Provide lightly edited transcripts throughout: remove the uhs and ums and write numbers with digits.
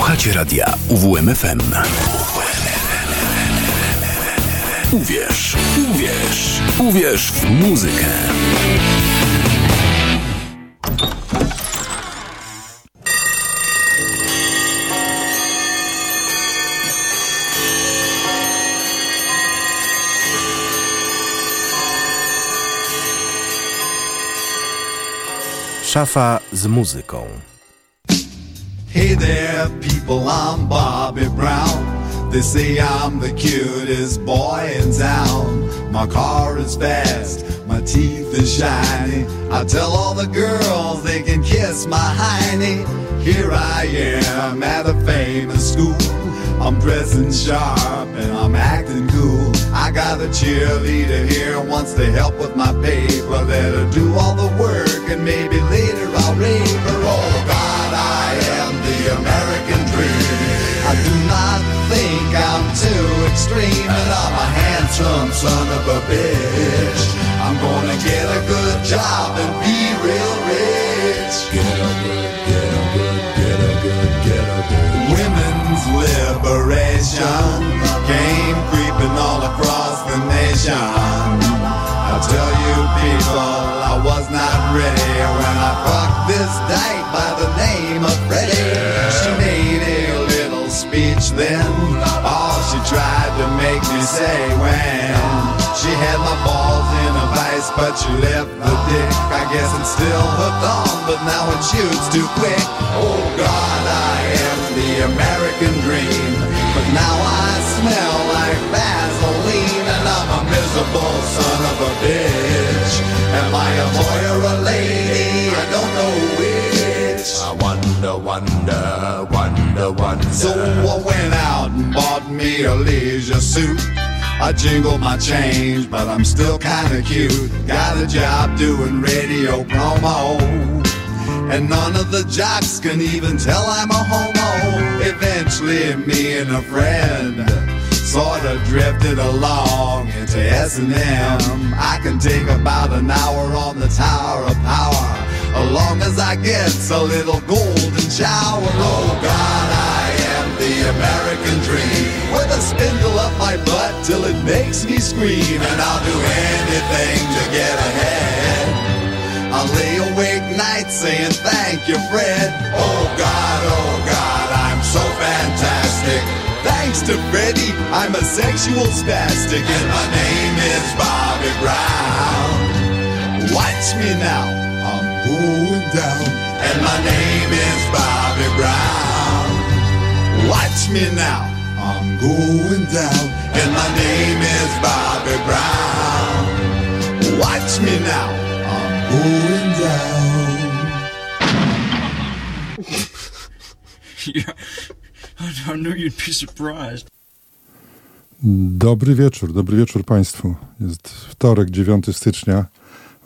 Słuchacie radia UWM-FM. Uwierz, uwierz, uwierz w muzykę. Szafa z muzyką. Hey there people, I'm Bobby Brown. They say I'm the cutest boy in town. My car is fast, my teeth are shiny. I tell all the girls they can kiss my hiney. Here I am at a famous school. I'm dressing sharp and I'm acting cool. I got a cheerleader here, wants to help with my paper. Let her do all the work and maybe later I'll rape her. Oh God, I am the American dream. I do not think I'm too extreme, and I'm a handsome son of a bitch. I'm gonna get a good job and be real rich. Get a good, get a good, get a good, get a good. Women's liberation came creeping all across the nation. I tell you people, I was not ready when I fucked this dyke by the name of Freddie. She made a speech then, all she tried to make me say when she had my balls in a vice, but she left the dick. I guess it's still hooked on, but now it shoots too quick. Oh God, I am the American dream, but now I smell like Vaseline, and I'm a miserable son of a bitch. Am I a boy or a lady? I don't know which. I wonder. So I went out and bought me a leisure suit. I jingled my change, but I'm still kinda cute. Got a job doing radio promo, and none of the jocks can even tell I'm a homo. Eventually me and a friend sorta drifted along into S&M. I can take about an hour on the Tower of Power, as long as I get a little golden shower. Oh God, I am the American dream, with a spindle up my butt till it makes me scream. And I'll do anything to get ahead. I'll lay awake nights saying thank you, Fred. Oh God, I'm so fantastic. Thanks to Freddie, I'm a sexual spastic, and my name is Bobby Brown. Watch me now, I'm going down, and my name is Bobby Brown. Watch me now, I'm going down, and my name is Bobby Brown. Watch me now, I'm going down. Yeah. I knew you'd be surprised. Dobry wieczór Państwu. Jest wtorek, 9 stycznia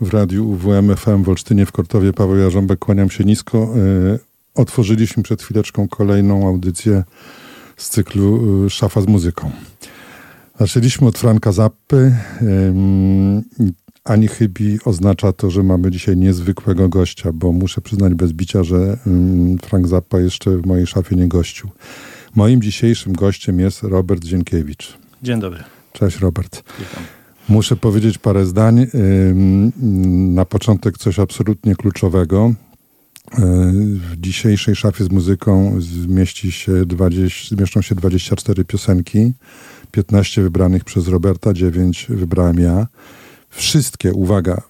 w radiu UWM-FM w Olsztynie, w Kortowie. Paweł Jarząbek, kłaniam się nisko. Otworzyliśmy przed chwileczką kolejną audycję z cyklu Szafa z muzyką. Zaczęliśmy od Franka Zappy. Ani chybi oznacza to, że mamy dzisiaj niezwykłego gościa, bo muszę przyznać bez bicia, że Frank Zappa jeszcze w mojej szafie nie gościł. Moim dzisiejszym gościem jest Robert Zienkiewicz. Dzień dobry. Cześć Robert. Witam. Muszę powiedzieć parę zdań. Na początek coś absolutnie kluczowego. W dzisiejszej szafie z muzyką zmieszczą się 24 piosenki, 15 wybranych przez Roberta, 9 wybrałem ja.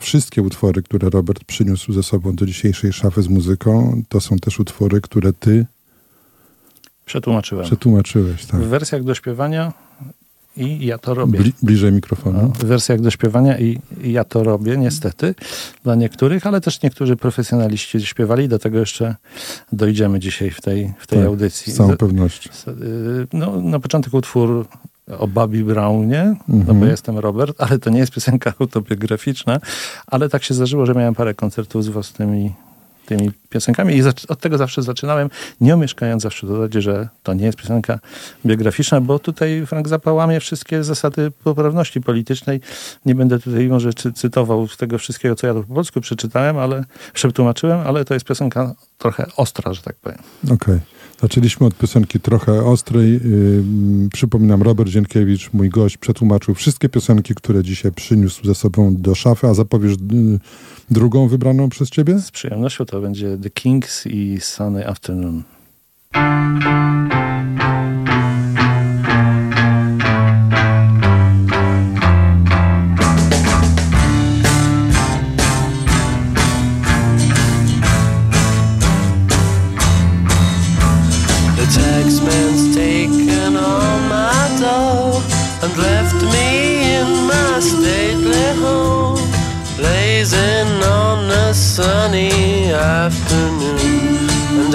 Wszystkie utwory, które Robert przyniósł ze sobą do dzisiejszej szafy z muzyką, to są też utwory, które ty przetłumaczyłeś, tak. W wersjach do śpiewania i ja to robię. Bliżej mikrofonu. No, w wersjach do śpiewania i ja to robię, niestety, dla niektórych, ale też niektórzy profesjonaliści śpiewali, do tego jeszcze dojdziemy dzisiaj w tej tak, audycji. Z całą pewnością. No, na początek utwór o Bobby Brownie, no bo jestem Robert, ale to nie jest piosenka autobiograficzna, ale tak się zdarzyło, że miałem parę koncertów z własnymi tymi piosenkami i od tego zawsze zaczynałem, nie omieszkając zawsze dodać, że to nie jest piosenka biograficzna, bo tutaj Frank Zappa łamie wszystkie zasady poprawności politycznej. Nie będę tutaj może cytował z tego wszystkiego, co ja po polsku przetłumaczyłem, ale to jest piosenka trochę ostra, że tak powiem. Okej. Zaczęliśmy od piosenki trochę ostrej. Przypominam, Robert Zienkiewicz, mój gość, przetłumaczył wszystkie piosenki, które dzisiaj przyniósł ze sobą do szafy, a zapowiesz drugą wybraną przez ciebie? Z przyjemnością to będzie The Kinks i Sunny Afternoon. Sunny afternoon, and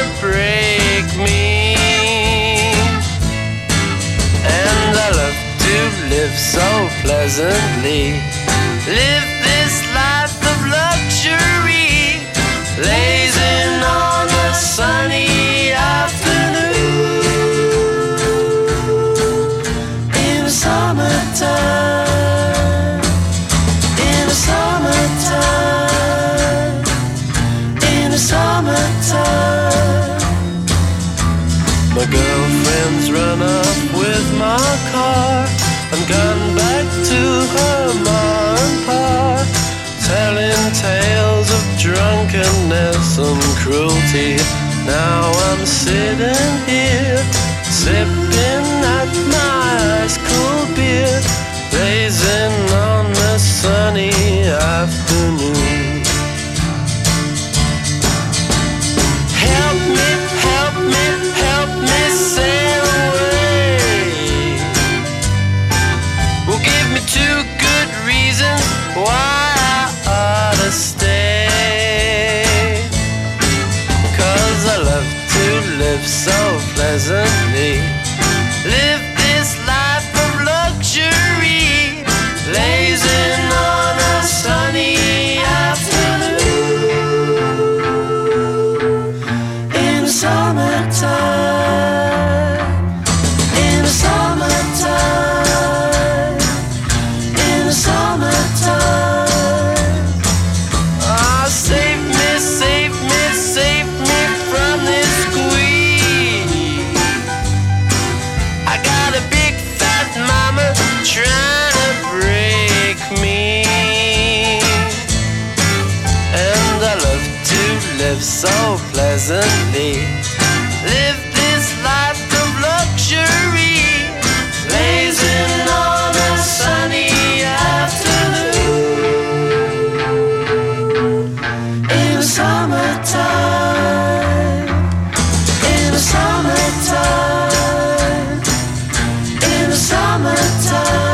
to break me. Live so pleasantly. Live this life of luxury, blazing on a sunny afternoon in the summertime. In the summertime. In the summertime. My girlfriend's run up with my car. I'm gone back to her ma and pa, telling tales of drunkenness and cruelty. Now I'm sitting here, sipping at my ice cool beer, blazing on a sunny afternoon. Help me, help me, help me sail away. Two good reasons why I ought to stay. Cause I love to live so pleasantly. Live this life of luxury, blazing on a sunny afternoon in the summertime. In the summertime. So pleasantly, live this life of luxury, blazing on a sunny afternoon in the summertime. In the summertime. In the summertime. In the summertime.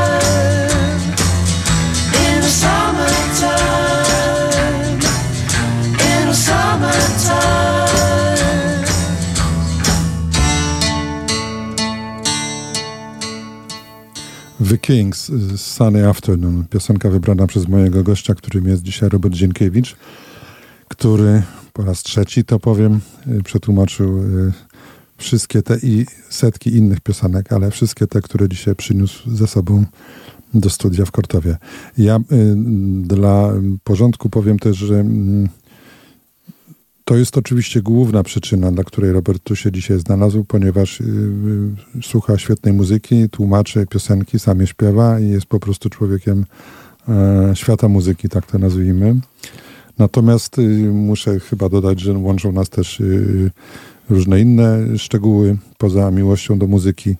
The Kinks, Sunny Afternoon. Piosenka wybrana przez mojego gościa, którym jest dzisiaj Robert Zienkiewicz, który po raz trzeci, to powiem, przetłumaczył wszystkie te i setki innych piosenek, ale wszystkie te, które dzisiaj przyniósł ze sobą do studia w Kortowie. Ja dla porządku powiem też, że to jest oczywiście główna przyczyna, dla której Robert tu się dzisiaj znalazł, ponieważ słucha świetnej muzyki, tłumaczy piosenki, sam je śpiewa i jest po prostu człowiekiem świata muzyki, tak to nazwijmy. Natomiast muszę chyba dodać, że łączą nas też różne inne szczegóły poza miłością do muzyki.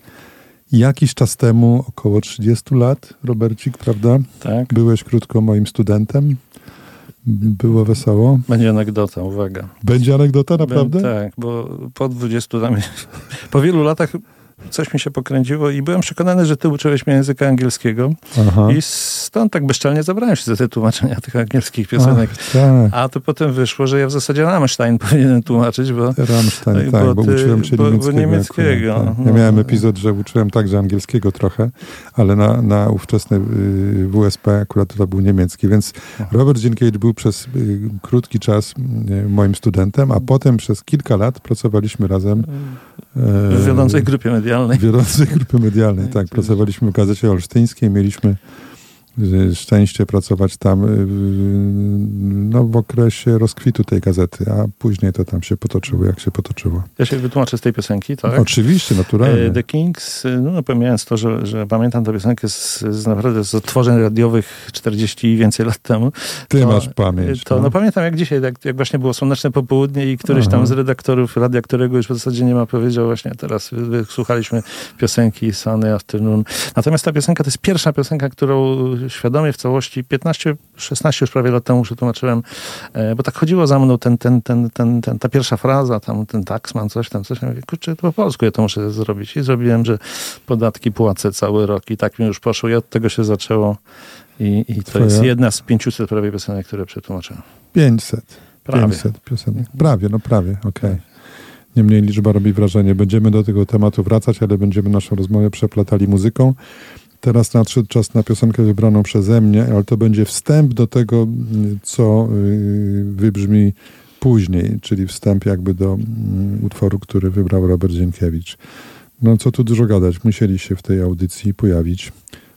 Jakiś czas temu, około 30 lat, Robercik, prawda? Tak. Byłeś krótko moim studentem. Było wesoło? Będzie anegdota, uwaga. Będzie anegdota, naprawdę? Tak, bo po 20 latach, po wielu latach coś mi się pokręciło i byłem przekonany, że ty uczyłeś mnie języka angielskiego. Aha. I stąd tak bezczelnie zabrałem się za te tłumaczenia tych angielskich piosenek. Ach, tak. A to potem wyszło, że ja w zasadzie Rammstein powinienem tłumaczyć, bo uczyłem się niemieckiego. Ja miałem epizod, że uczyłem także angielskiego trochę, ale na ówczesny WSP akurat to był niemiecki, więc Robert Zienkiewicz był przez krótki czas moim studentem, a potem przez kilka lat pracowaliśmy razem w wiodącej grupie medialnej. W wiodącej grupie medialnej, tak. Pracowaliśmy w Gazecie Olsztyńskiej, mieliśmy szczęście pracować tam w okresie rozkwitu tej gazety, a później to tam się potoczyło, jak się potoczyło. Ja się wytłumaczę z tej piosenki, tak? Oczywiście, naturalnie. The Kinks, pomijając to, że pamiętam tę piosenkę naprawdę z odtworzeń radiowych 40 i więcej lat temu. Ty masz pamięć. Pamiętam jak dzisiaj, jak właśnie było słoneczne popołudnie i któryś tam z redaktorów radia, którego już w zasadzie nie ma, powiedział właśnie teraz, słuchaliśmy piosenki Sunny Afternoon. Natomiast ta piosenka to jest pierwsza piosenka, którą świadomie w całości, 16 już prawie lat temu przetłumaczyłem, bo tak chodziło za mną ta pierwsza fraza, tam ten taksman, coś tam. Ja mówię, kurczę, to po polsku ja to muszę zrobić. I zrobiłem, że podatki płacę cały rok i tak mi już poszło i od tego się zaczęło. I to jest jedna z 500 prawie piosenek, które przetłumaczyłem. 500 piosenek. Prawie, okej. Niemniej liczba robi wrażenie. Będziemy do tego tematu wracać, ale będziemy naszą rozmowę przeplatali muzyką. Teraz nadszedł czas na piosenkę wybraną przeze mnie, ale to będzie wstęp do tego, co wybrzmi później, czyli wstęp jakby do utworu, który wybrał Robert Zienkiewicz. No co tu dużo gadać, musieli się w tej audycji pojawić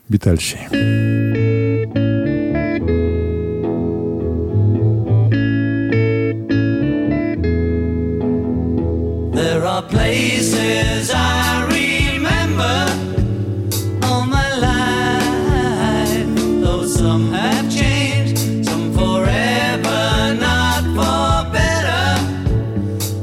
Beatlesi. There are places I remember. Some have changed, some forever, not for better.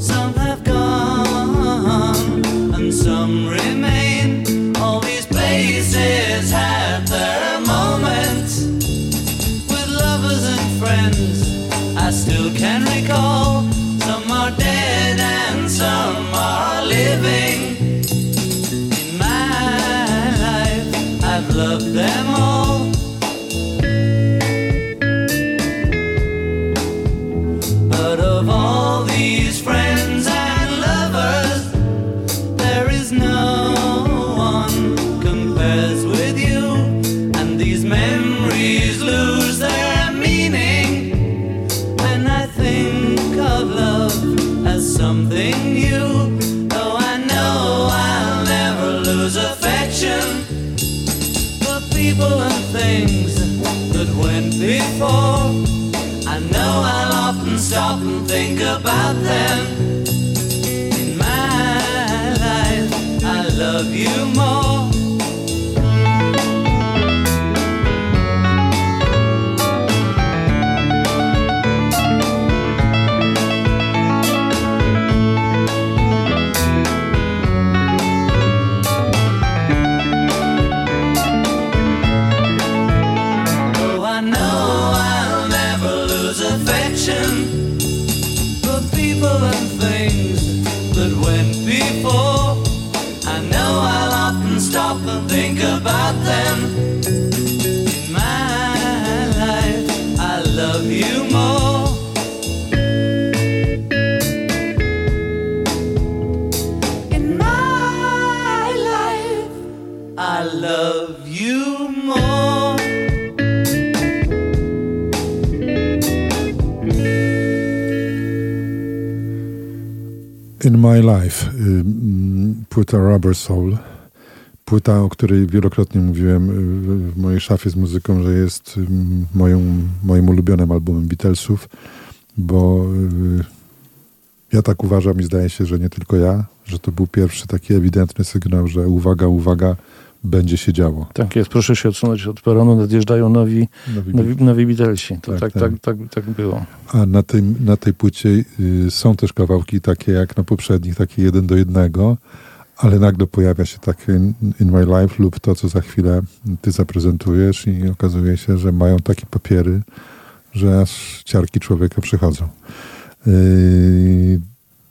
Some have gone, and some remain. All these places had their moments. With lovers and friends, I still can recall. Some are dead and some are living. In my life, I've loved them all. People and things that went before, I know I'll often stop and think about them. In my life, I love you more. In My Life, płyta Rubber Soul, płyta, o której wielokrotnie mówiłem w mojej szafie z muzyką, że jest moim ulubionym albumem Beatlesów, bo ja tak uważam i zdaje się, że nie tylko ja, że to był pierwszy taki ewidentny sygnał, że uwaga, będzie się działo. Tak jest, proszę się odsunąć od peronu, nadjeżdżają nowi Beatlesi. To tak było. A na tej płycie są też kawałki takie jak na poprzednich, takie 1:1, ale nagle pojawia się takie In My Life lub to, co za chwilę ty zaprezentujesz i okazuje się, że mają takie papiery, że aż ciarki człowieka przychodzą.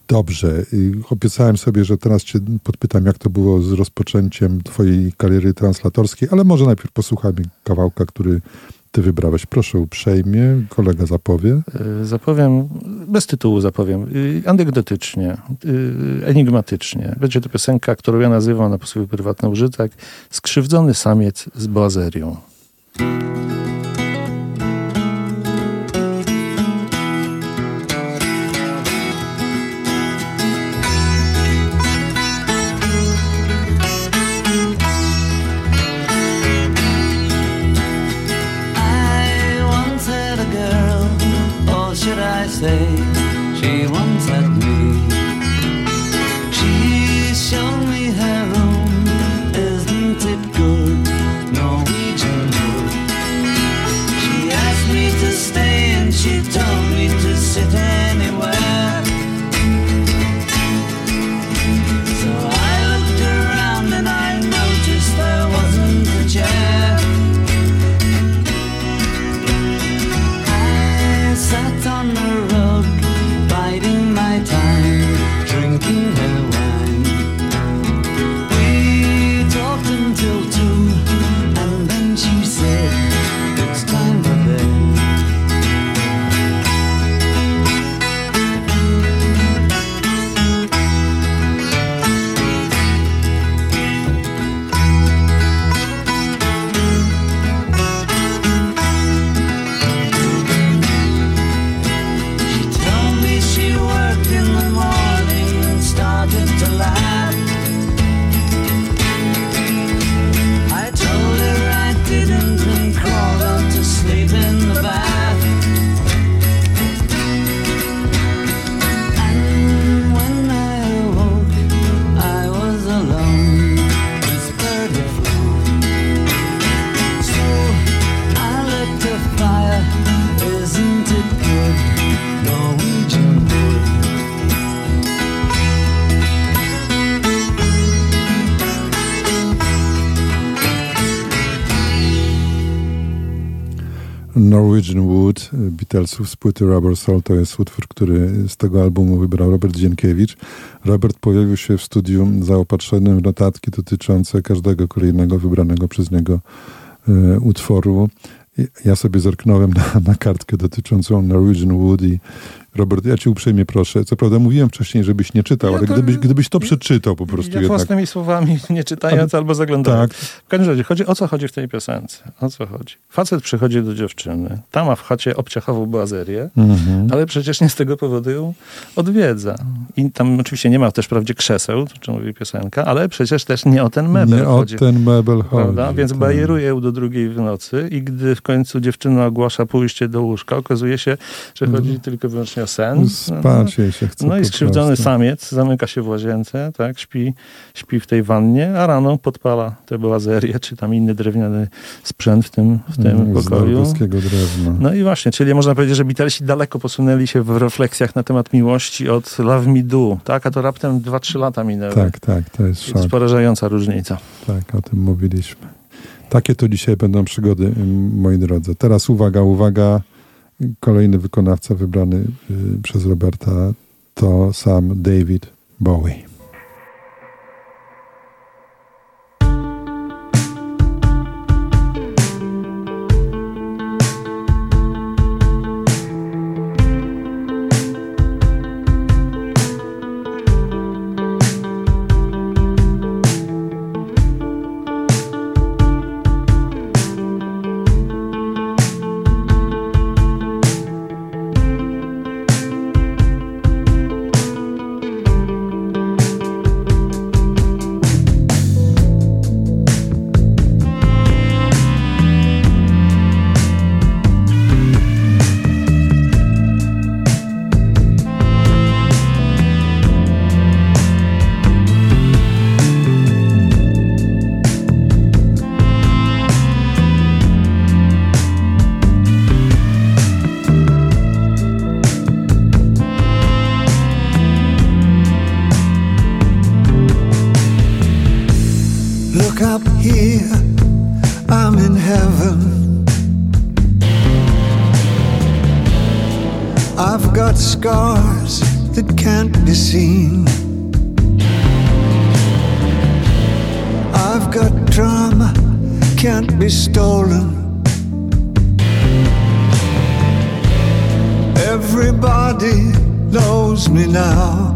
Dobrze, obiecałem sobie, że teraz cię podpytam, jak to było z rozpoczęciem twojej kariery translatorskiej, ale może najpierw posłuchajmy kawałka, który ty wybrałeś. Proszę uprzejmie, kolega zapowie. Zapowiem, bez tytułu zapowiem, anegdotycznie, enigmatycznie. Będzie to piosenka, którą ja nazywam na swój prywatny użytek Skrzywdzony samiec z boazerią. She once had me. She's shown me her room. Isn't it good? Norwegian Wood. She asked me to stay and she told me to sit anywhere. So I looked around and I noticed there wasn't a chair. I sat on the Norwegian Wood, Beatlesów z płyty Rubber Soul, to jest utwór, który z tego albumu wybrał Robert Zienkiewicz. Robert pojawił się w studiu zaopatrzonym w notatki dotyczące każdego kolejnego wybranego przez niego utworu. Ja sobie zerknąłem na kartkę dotyczącą Norwegian Wood i Robert, ja cię uprzejmie proszę. Co prawda mówiłem wcześniej, żebyś nie czytał, ja ale to, gdybyś to przeczytał po prostu. Ja jednak własnymi słowami, nie czytając albo zaglądając. Tak. W każdym razie, o co chodzi w tej piosence? O co chodzi? Facet przychodzi do dziewczyny, ta ma w chacie obciachową boazerię, ale przecież nie z tego powodu ją odwiedza. I tam oczywiście nie ma też wprawdzie krzeseł, to mówi piosenka, ale przecież też nie o ten mebel chodzi. Nie o ten mebel chodzi. Więc bajeruje ją do drugiej w nocy i gdy w końcu dziewczyna ogłasza pójście do łóżka, okazuje się, że chodzi tylko wyłącznie sen. Spać jej się chce. No i skrzywdzony samiec zamyka się w łazience, tak, śpi w tej wannie, a rano podpala tę boazerię, czy tam inny drewniany sprzęt w tym pokoju. Drewna. No i właśnie, czyli można powiedzieć, że Beatlesi daleko posunęli się w refleksjach na temat miłości od Love Me Do, tak, a to raptem 2-3 lata minęły. Tak, to jest szok. Jest porażająca różnica. Tak, o tym mówiliśmy. Takie to dzisiaj będą przygody, moi drodzy. Teraz uwaga. Kolejny wykonawca wybrany przez Roberta to sam David Bowie. that can't be seen. I've got drama, can't be stolen. Everybody knows me now.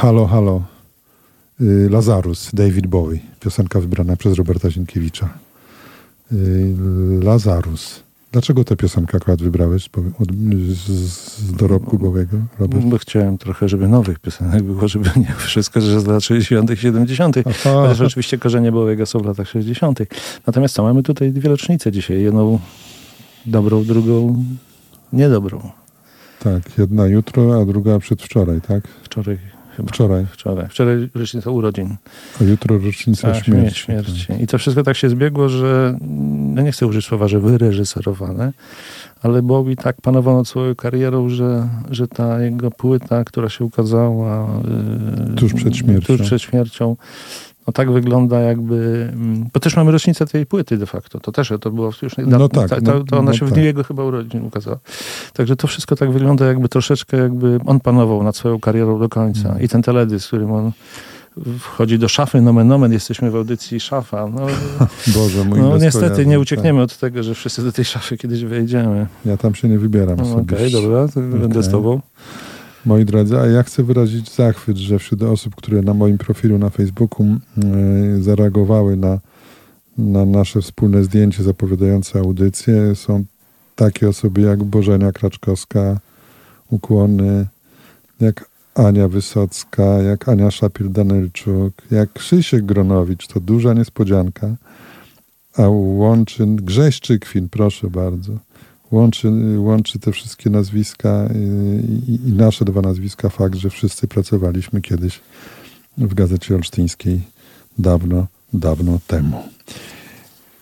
Halo, halo, Lazarus, David Bowie. Piosenka wybrana przez Roberta Zienkiewicza. Lazarus. Dlaczego tę piosenkę akurat wybrałeś z dorobku Bowiego, Robert? Bo chciałem trochę, żeby nowych piosenek było, żeby nie wszystko, że z lat 60 i 70. Chociaż oczywiście korzenie Bowiego są w latach 60. Natomiast co, mamy tutaj dwie rocznice dzisiaj. Jedną dobrą, drugą niedobrą. Tak, jedna jutro, a druga przedwczoraj, tak? Wczoraj chyba. Wczoraj rocznica urodzin. A jutro rocznica śmierci. Tak. I to wszystko tak się zbiegło, że ja nie chcę użyć słowa, że wyreżyserowane, ale Bowie tak panował nad swoją karierą, że ta jego płyta, która się ukazała tuż przed śmiercią, no tak wygląda jakby... Bo też mamy rocznicę tej płyty de facto. To było już... Ona się w dniu jego chyba urodzin ukazała. Także to wszystko tak wygląda jakby troszeczkę jakby on panował nad swoją karierą do końca. I ten teledysk, z którym on wchodzi do szafy, nomen omen, jesteśmy w audycji Szafa. No, Boże mój. No niestety nie uciekniemy od tego, że wszyscy do tej szafy kiedyś wejdziemy. Ja tam się nie wybieram osobiście. Okej, dobra, będę z tobą. Moi drodzy, a ja chcę wyrazić zachwyt, że wśród osób, które na moim profilu na Facebooku zareagowały na nasze wspólne zdjęcie zapowiadające audycję, są takie osoby jak Bożena Kraczkowska, ukłony, jak Ania Wysocka, jak Ania Szapil-Danylczuk, jak Krzysiek Gronowicz, to duża niespodzianka, a łączy Grześ Czykwin, proszę bardzo. Łączy te wszystkie nazwiska i nasze dwa nazwiska fakt, że wszyscy pracowaliśmy kiedyś w Gazecie Olsztyńskiej dawno, dawno temu.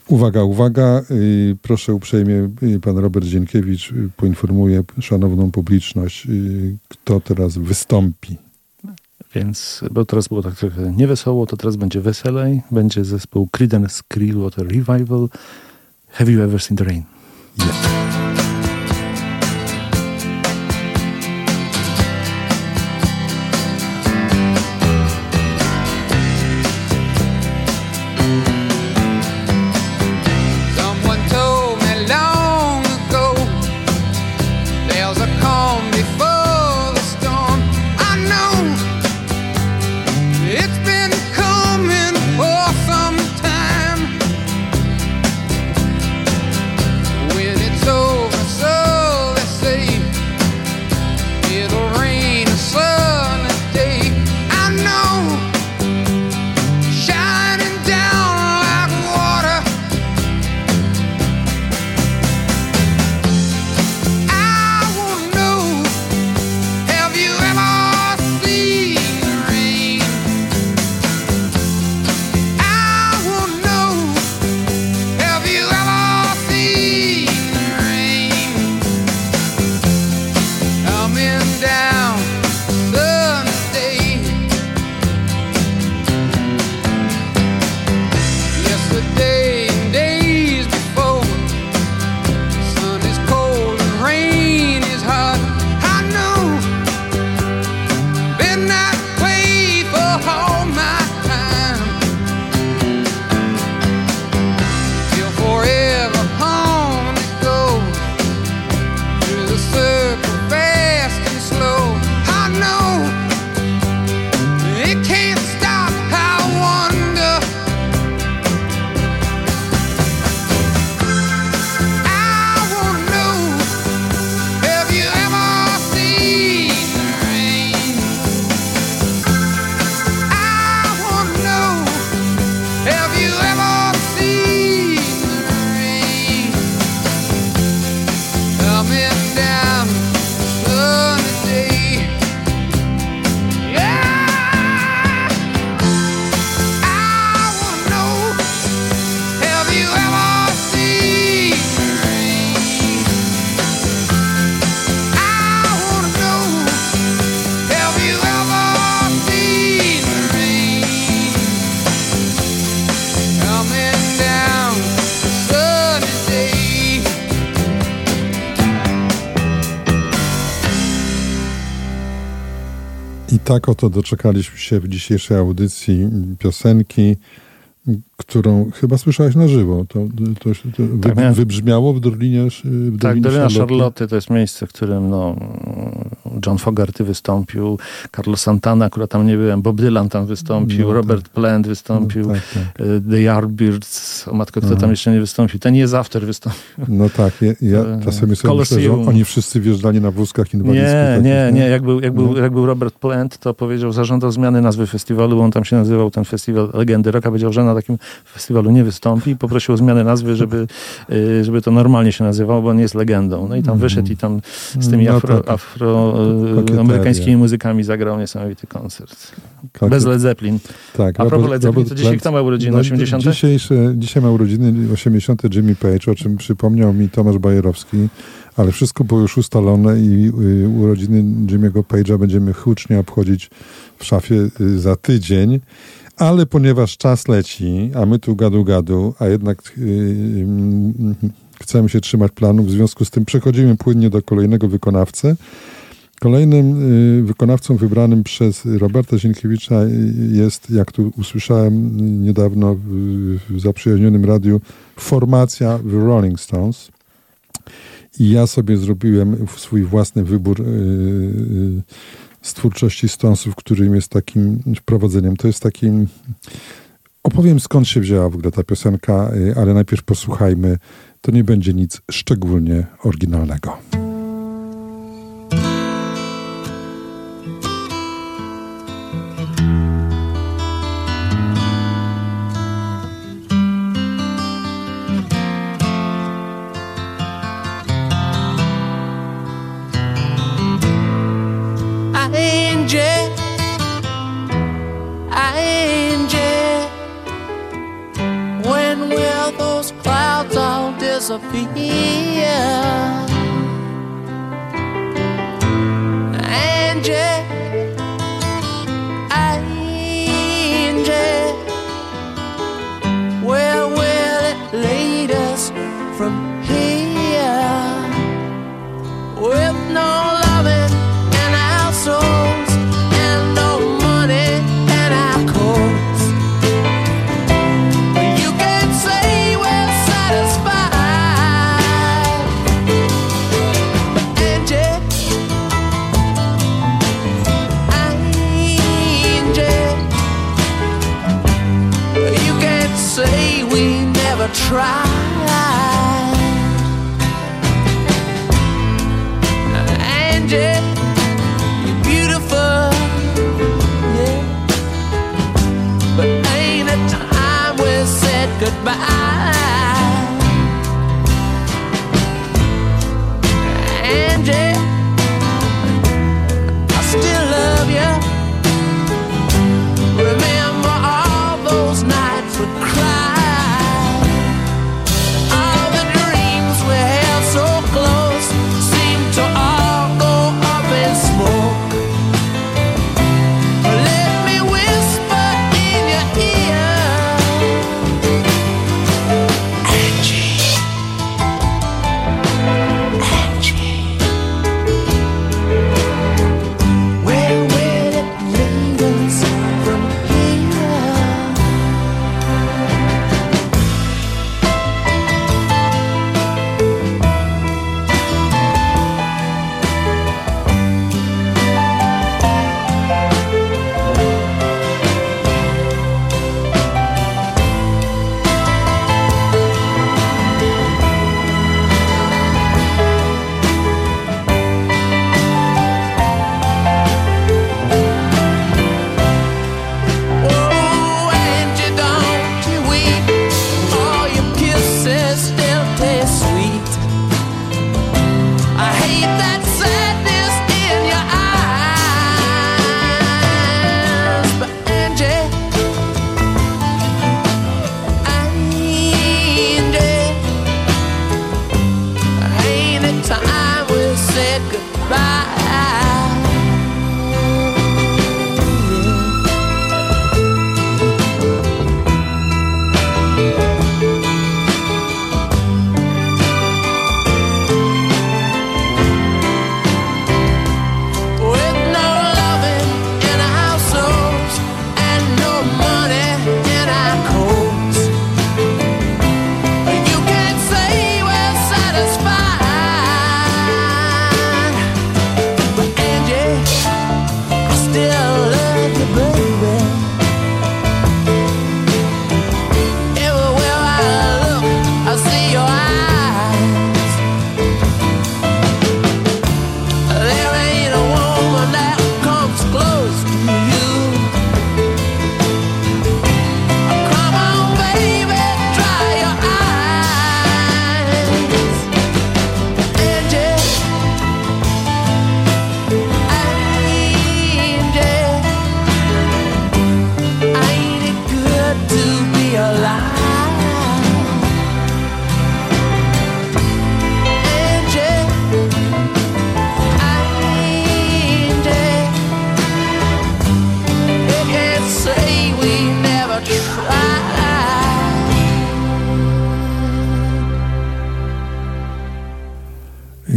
Uwaga, uwaga, proszę uprzejmie, pan Robert Zienkiewicz poinformuje szanowną publiczność, kto teraz wystąpi. Więc, bo teraz było tak trochę niewesoło, to teraz będzie weselej. Będzie zespół Creedence Clearwater Revival. Have You Ever Seen the Rain? Yeah. Tak oto doczekaliśmy się w dzisiejszej audycji piosenki, którą chyba słyszałeś na żywo. To wybrzmiało w Dolinie Szarlotty. Tak, Dolina Szarlotty to jest miejsce, w którym John Fogarty wystąpił, Carlos Santana, akurat tam nie byłem, Bob Dylan tam wystąpił, Robert Plant wystąpił, The Yardbirds, o matko, kto tam jeszcze nie wystąpił, ten jest After wystąpił. No tak, ja czasami sobie myślę, że oni wszyscy wjeżdżali na wózkach inwalidzkich. Nie. Jak był Robert Plant, to powiedział, zażądał zmiany nazwy festiwalu, bo on tam się nazywał ten festiwal Legendy Rocka, powiedział, że na takim festiwalu nie wystąpi, poprosił o zmianę nazwy, żeby to normalnie się nazywało, bo on jest legendą. No i tam wyszedł i tam z tymi afroamerykańskimi muzykami zagrał niesamowity koncert. Bez Led Zeppelin. Tak, a propos Led Zeppelin, to dzisiaj kto ma urodziny? 80? Dzisiaj ma urodziny 80. Jimmy Page, o czym przypomniał mi Tomasz Bajerowski, ale wszystko było już ustalone i urodziny Jimmy'ego Page'a będziemy hucznie obchodzić w szafie za tydzień. Ale ponieważ czas leci, a my tu gadu-gadu, a jednak chcemy się trzymać planu, w związku z tym przechodzimy płynnie do kolejnego wykonawcy. Kolejnym wykonawcą wybranym przez Roberta Zienkiewicza jest, jak tu usłyszałem niedawno w zaprzyjaźnionym radiu, formacja The Rolling Stones. I ja sobie zrobiłem swój własny wybór z twórczości Stonesów, którym jest takim wprowadzeniem. To jest takim... Opowiem, skąd się wzięła w ogóle ta piosenka, ale najpierw posłuchajmy. To nie będzie nic szczególnie oryginalnego.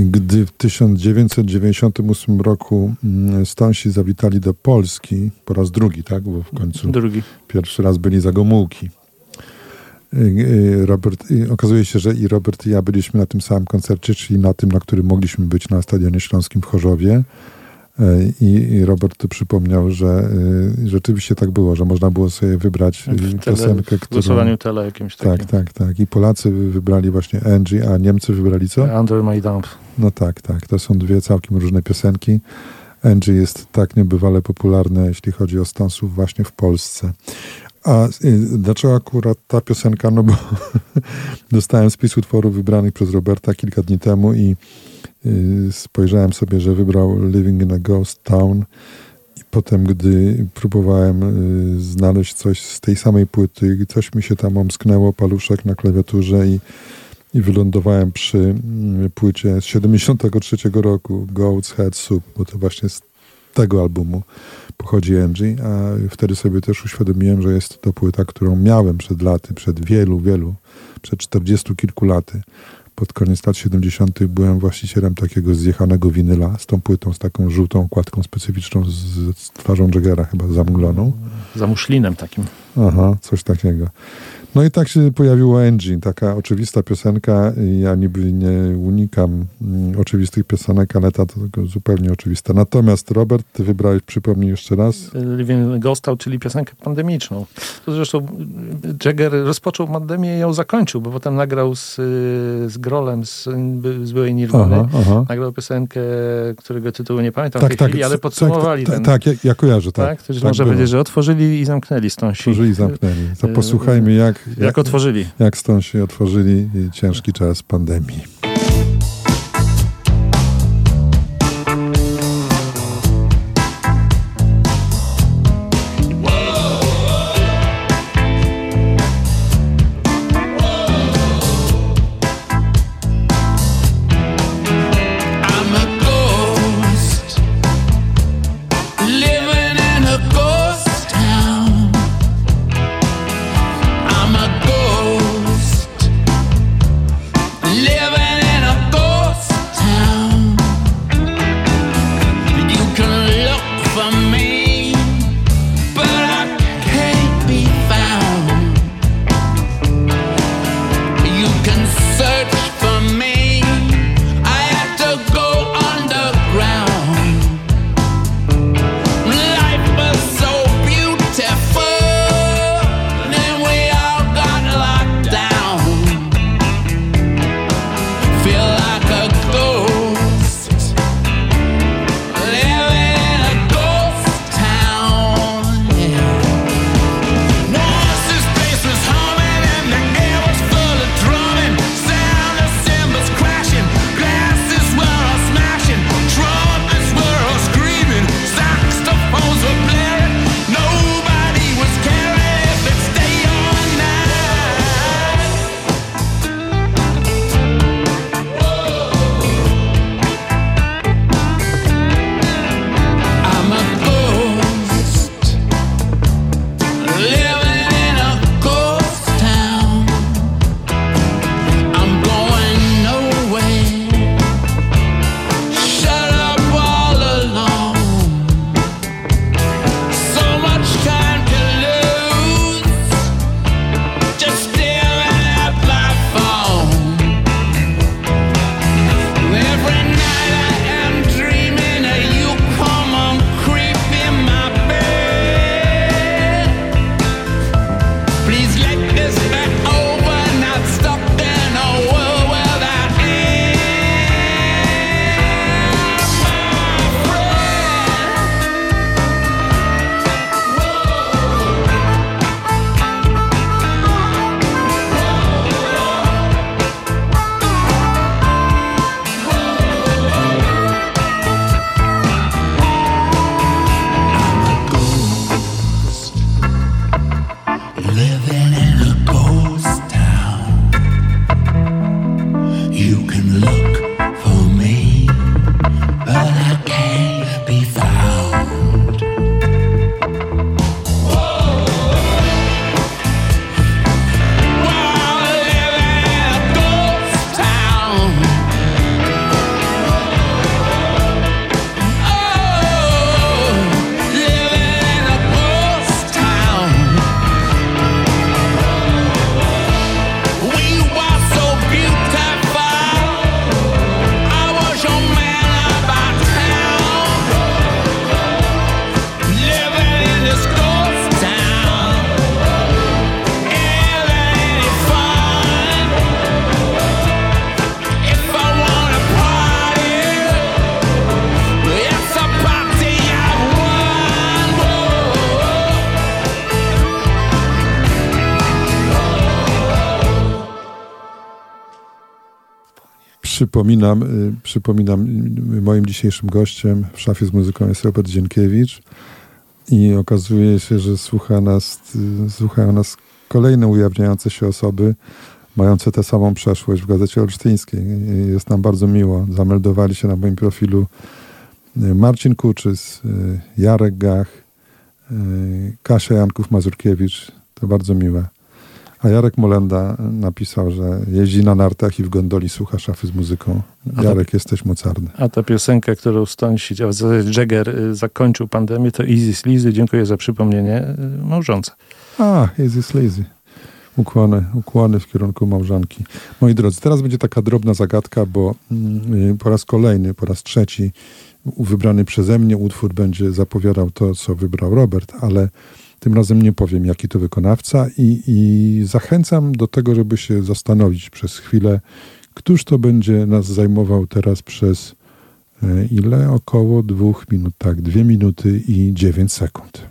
gdy w 1998 roku Stonesi zawitali do Polski po raz drugi, tak? Bo w końcu pierwszy raz byli za Gomułki. Okazuje się, że i Robert i ja byliśmy na tym samym koncercie, czyli na tym, na którym mogliśmy być na Stadionie Śląskim w Chorzowie. I Robert tu przypomniał, że rzeczywiście tak było, że można było sobie wybrać piosenkę, w głosowaniu tele jakimś takim. Tak. I Polacy wybrali właśnie Angie, a Niemcy wybrali co? Under My Dump. No tak. To są dwie całkiem różne piosenki. Angie jest tak niebywale popularne, jeśli chodzi o Stonesów właśnie w Polsce. A dlaczego akurat ta piosenka? No bo dostałem spis utworów wybranych przez Roberta kilka dni temu i spojrzałem sobie, że wybrał Living in a Ghost Town i potem, gdy próbowałem znaleźć coś z tej samej płyty, coś mi się tam omsknęło, paluszek na klawiaturze i wylądowałem przy płycie z 73 roku Goat's Head Soup, bo to właśnie z tego albumu pochodzi Angie, a wtedy sobie też uświadomiłem, że jest to płyta, którą miałem przed laty, przed 40 kilku laty. Pod koniec lat 70. byłem właścicielem takiego zjechanego winyla z tą płytą, z taką żółtą okładką specyficzną z twarzą Jaggera chyba zamgloną. Za muszlinem takim. Aha, coś takiego. No i tak się pojawiło Angie, taka oczywista piosenka. Ja niby nie unikam oczywistych piosenek, ale ta to zupełnie oczywista. Natomiast Robert, ty wybrałeś, przypomnij jeszcze raz. Living Ghost Town, czyli piosenkę pandemiczną. To zresztą Jagger rozpoczął pandemię i ją zakończył, bo potem nagrał z Grolem z byłej Nirwany. Nagrał piosenkę, którego tytułu nie pamiętam w tej chwili, ale podsumowali ten. Ja kojarzę, tak. To można powiedzieć, że otworzyli i zamknęli Stonesi. Otworzyli i zamknęli. To posłuchajmy, jak otworzyli. Jak stąd się otworzyli ciężki czas pandemii. Living Przypominam, moim dzisiejszym gościem w Szafie z muzyką jest Robert Zienkiewicz i okazuje się, że słuchają nas kolejne ujawniające się osoby mające tę samą przeszłość w Gazecie Olsztyńskiej. Jest nam bardzo miło. Zameldowali się na moim profilu Marcin Kuczys, Jarek Gach, Kasia Janków-Mazurkiewicz. To bardzo miłe. A Jarek Molenda napisał, że jeździ na nartach i w gondoli słucha Szafy z muzyką. Jarek, jesteś mocarny. A ta piosenka, którą Stonesić, a w zasadzie Jagger zakończył pandemię, to Easy Sleazy. Dziękuję za przypomnienie małżonce. A, Easy Sleazy. Ukłony w kierunku małżonki. Moi drodzy, teraz będzie taka drobna zagadka, bo po raz trzeci wybrany przeze mnie utwór będzie zapowiadał to, co wybrał Robert, ale tym razem nie powiem, jaki to wykonawca i zachęcam do tego, żeby się zastanowić przez chwilę, któż to będzie nas zajmował teraz przez ile? Około 2 minut, tak, 2 minuty i 9 sekund.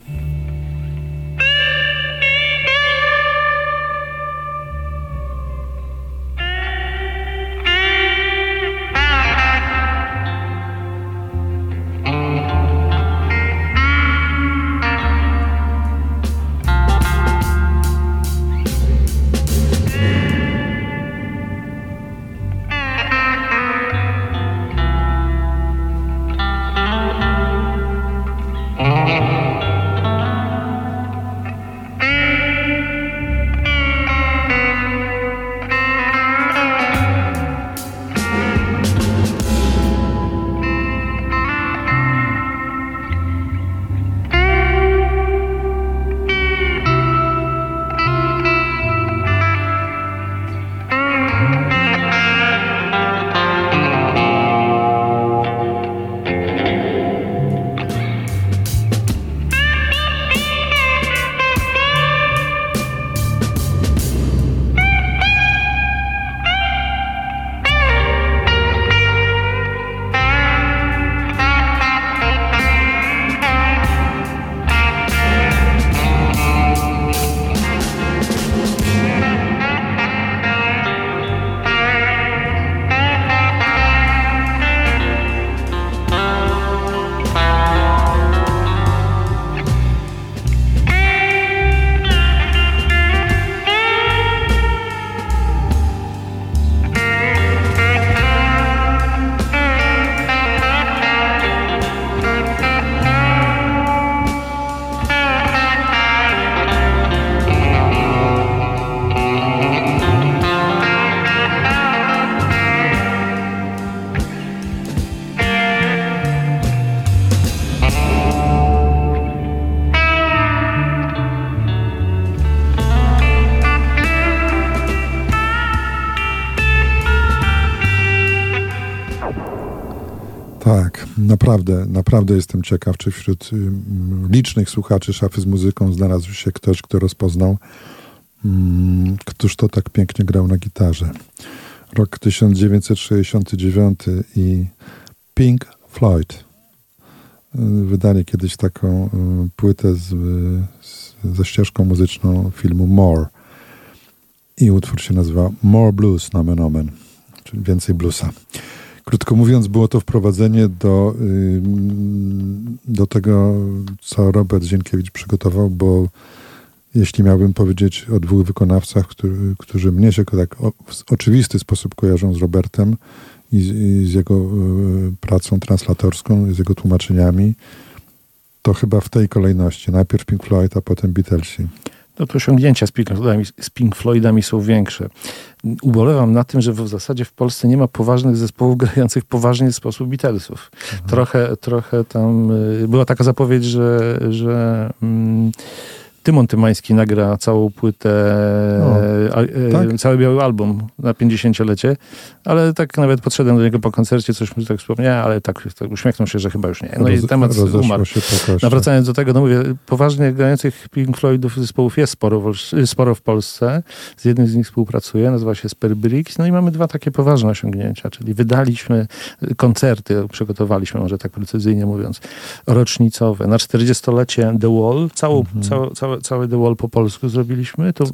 Naprawdę jestem ciekaw, czy wśród licznych słuchaczy Szafy z muzyką znalazł się ktoś, kto rozpoznał, któż to tak pięknie grał na gitarze. Rok 1969 i Pink Floyd. Wydali kiedyś taką płytę ze ścieżką muzyczną filmu More. I utwór się nazywa More Blues, nomen omen, czyli więcej bluesa. Krótko mówiąc, było to wprowadzenie do tego, co Robert Zienkiewicz przygotował, bo jeśli miałbym powiedzieć o 2 wykonawcach, którzy mnie się tak w oczywisty sposób kojarzą z Robertem i z jego pracą translatorską, z jego tłumaczeniami, to chyba w tej kolejności. Najpierw Pink Floyd, a potem Beatlesi. No to osiągnięcia z Pink Floydami są większe. Ubolewam na tym, że w zasadzie w Polsce nie ma poważnych zespołów grających poważnie w sposób Beatlesów. Mhm. Trochę tam była taka zapowiedź, że Tymon Tymański nagra całą płytę, cały biały album na 50-lecie, ale tak nawet podszedłem do niego po koncercie, coś mi tak wspomniałem, ale tak uśmiechnął się, że chyba już nie. No i temat umarł. Nawracając do tego, no mówię, poważnie grających Pink Floydów zespołów jest sporo w Polsce. Z jednym z nich współpracuję, nazywa się Spare Bricks, no i mamy 2 takie poważne osiągnięcia, czyli wydaliśmy koncerty, przygotowaliśmy, może tak precyzyjnie mówiąc, rocznicowe. Na 40-lecie The Wall, całą cały The Wall po polsku zrobiliśmy, to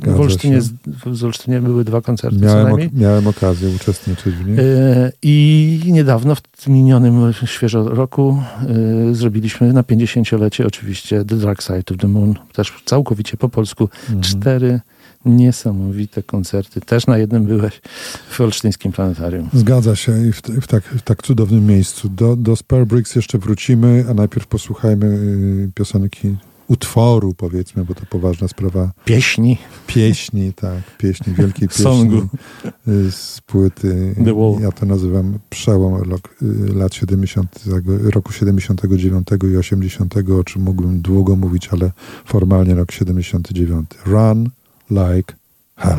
w Olsztynie były dwa koncerty co najmniej. Miałem okazję uczestniczyć w nich. I niedawno, w minionym świeżo roku, zrobiliśmy na 50-lecie oczywiście The Dark Side of the Moon, też całkowicie po polsku. 4 niesamowite koncerty. Też na jednym byłeś w olsztyńskim planetarium. Zgadza się, i w tak cudownym miejscu. Do Spare Bricks jeszcze wrócimy, a najpierw posłuchajmy piosenki, utworu powiedzmy, bo to poważna sprawa. Pieśni, tak. Pieśni, wielkiej pieśni. Songu. Z płyty. The Wall. Ja to nazywam przełom lat 70, roku 79 i 80, o czym mógłbym długo mówić, ale formalnie rok 79. Run Like Hell.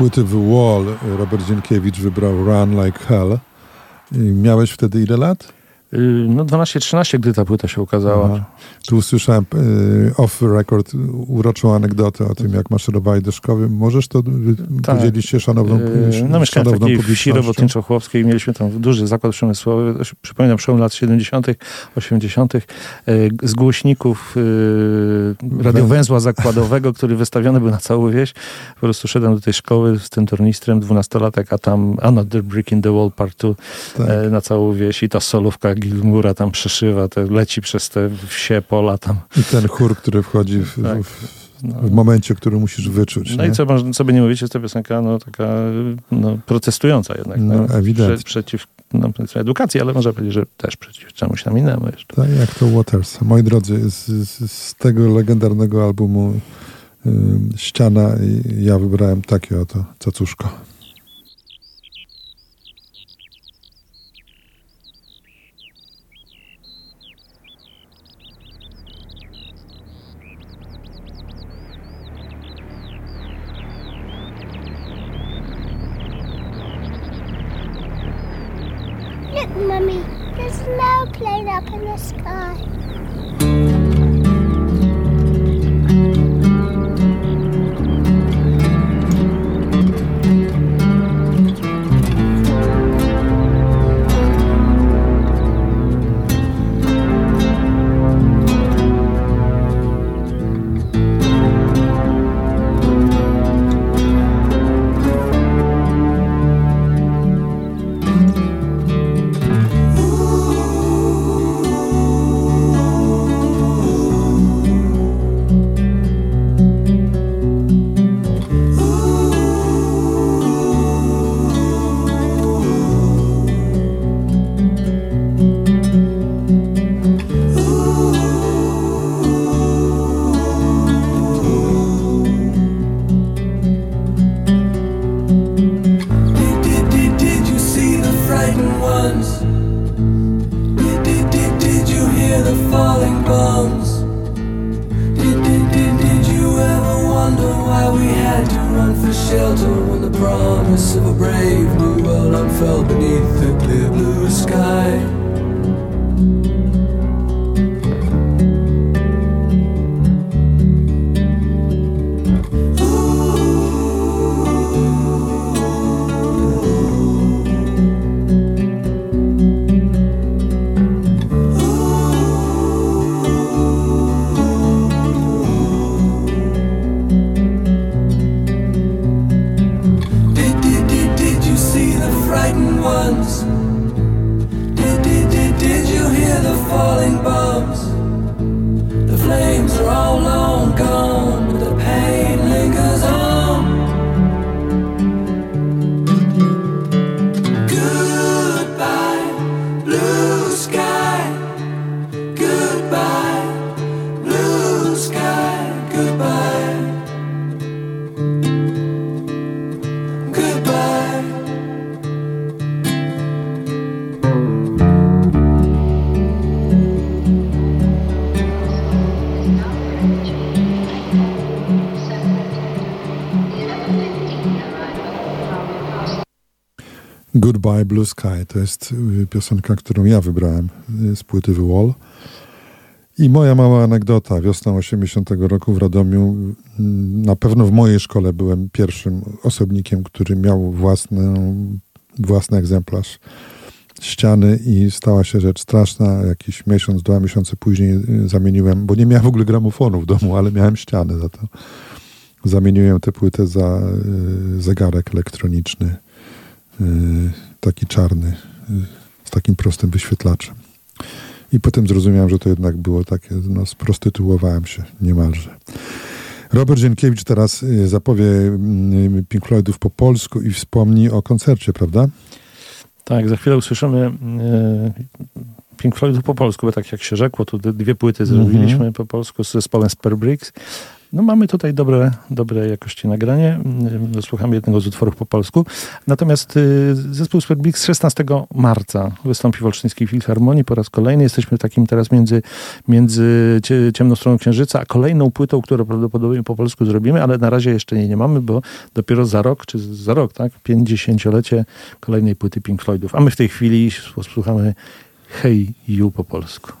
płyty The Wall Robert Zienkiewicz wybrał Run Like Hell. I miałeś wtedy ile lat? No 12-13, gdy ta płyta się ukazała. Aha. Tu usłyszałem off record uroczą anegdotę o tym, jak maszerowali do szkoły. Możesz to podzielić się szanowną publicznością? No mieszkałem w takiej wsi robotniczo-chłopskiej. Mieliśmy tam duży zakład przemysłowy. Przypominam, przełom lat 70., 80. Z głośników radiowęzła zakładowego, który wystawiony był na całą wieś. Po prostu szedłem do tej szkoły z tym tornistrem, 12-latek, a tam Another Brick in the Wall Part 2 na całą wieś i ta solówka Gilmoura tam przeszywa, leci przez te wsie, pola tam. I ten chór, który wchodzi w momencie, który musisz wyczuć. No nie? I co by nie mówić, jest to piosenka taka protestująca jednak. No, przeciw edukacji, ale można powiedzieć, że też przeciw czemuś tam innemu jeszcze. Tak, jak to Waters. Moi drodzy, z tego legendarnego albumu Ściana ja wybrałem takie oto cacuszko. Mummy, there's an airplane up in the sky. Goodbye Blue Sky to jest piosenka, którą ja wybrałem z płyty The Wall. I moja mała anegdota. Wiosną 80 roku w Radomiu, na pewno w mojej szkole byłem pierwszym osobnikiem, który miał własny egzemplarz Ściany i stała się rzecz straszna. Jakiś miesiąc, 2 miesiące później zamieniłem, bo nie miałem w ogóle gramofonu w domu, ale miałem Ścianę za to. Zamieniłem tę płytę za zegarek elektroniczny. Taki czarny, z takim prostym wyświetlaczem. I potem zrozumiałem, że to jednak było takie, sprostytuowałem się niemalże. Robert Zienkiewicz teraz zapowie Pink Floydów po polsku i wspomni o koncercie, prawda? Tak, za chwilę usłyszymy Pink Floydów po polsku, bo tak jak się rzekło, tu 2 płyty zrobiliśmy po polsku z zespołem Spare Bricks. No mamy tutaj dobre jakości nagranie. Słucham jednego z utworów po polsku. Natomiast zespół Spare Bricks 16 marca wystąpi w Olsztyńskiej Filharmonii po raz kolejny. Jesteśmy takim teraz między ciemną stroną księżyca, a kolejną płytą, którą prawdopodobnie po polsku zrobimy, ale na razie jeszcze jej nie mamy, bo dopiero za rok, tak? 50-lecie kolejnej płyty Pink Floydów. A my w tej chwili posłuchamy Hey You po polsku.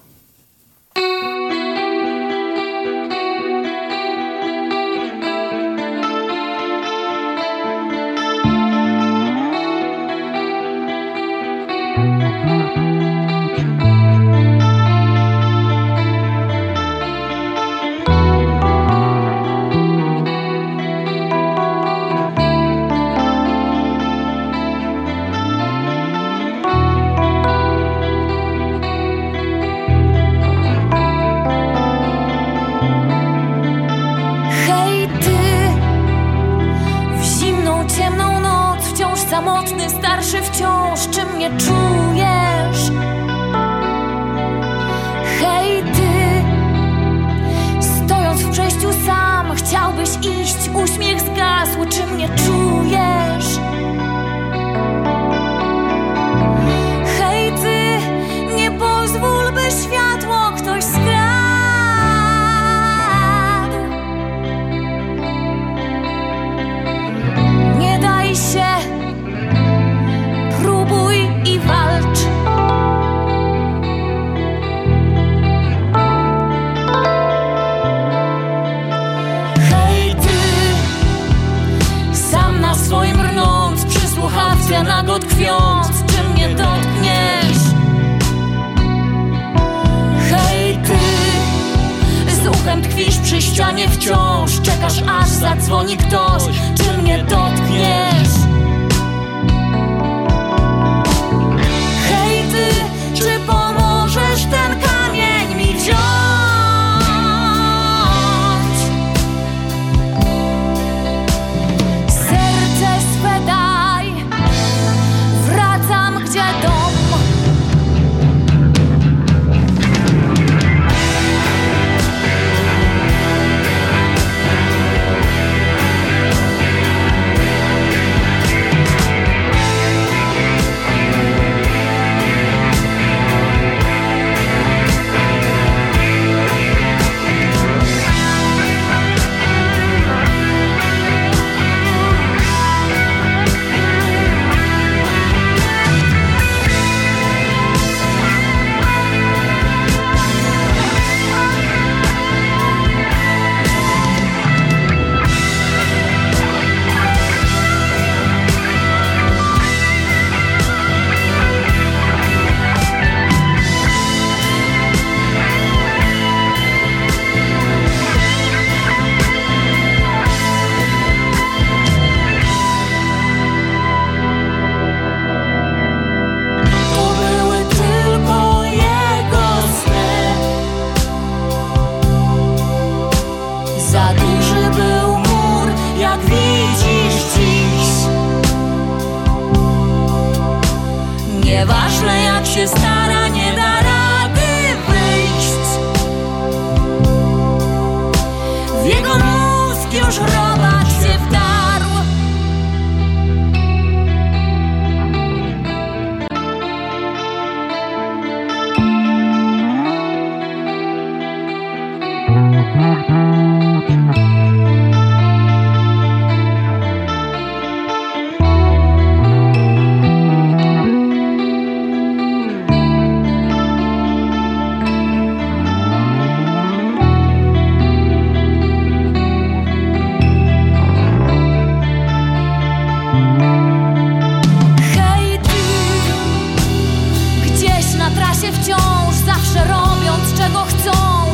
Czego chcą,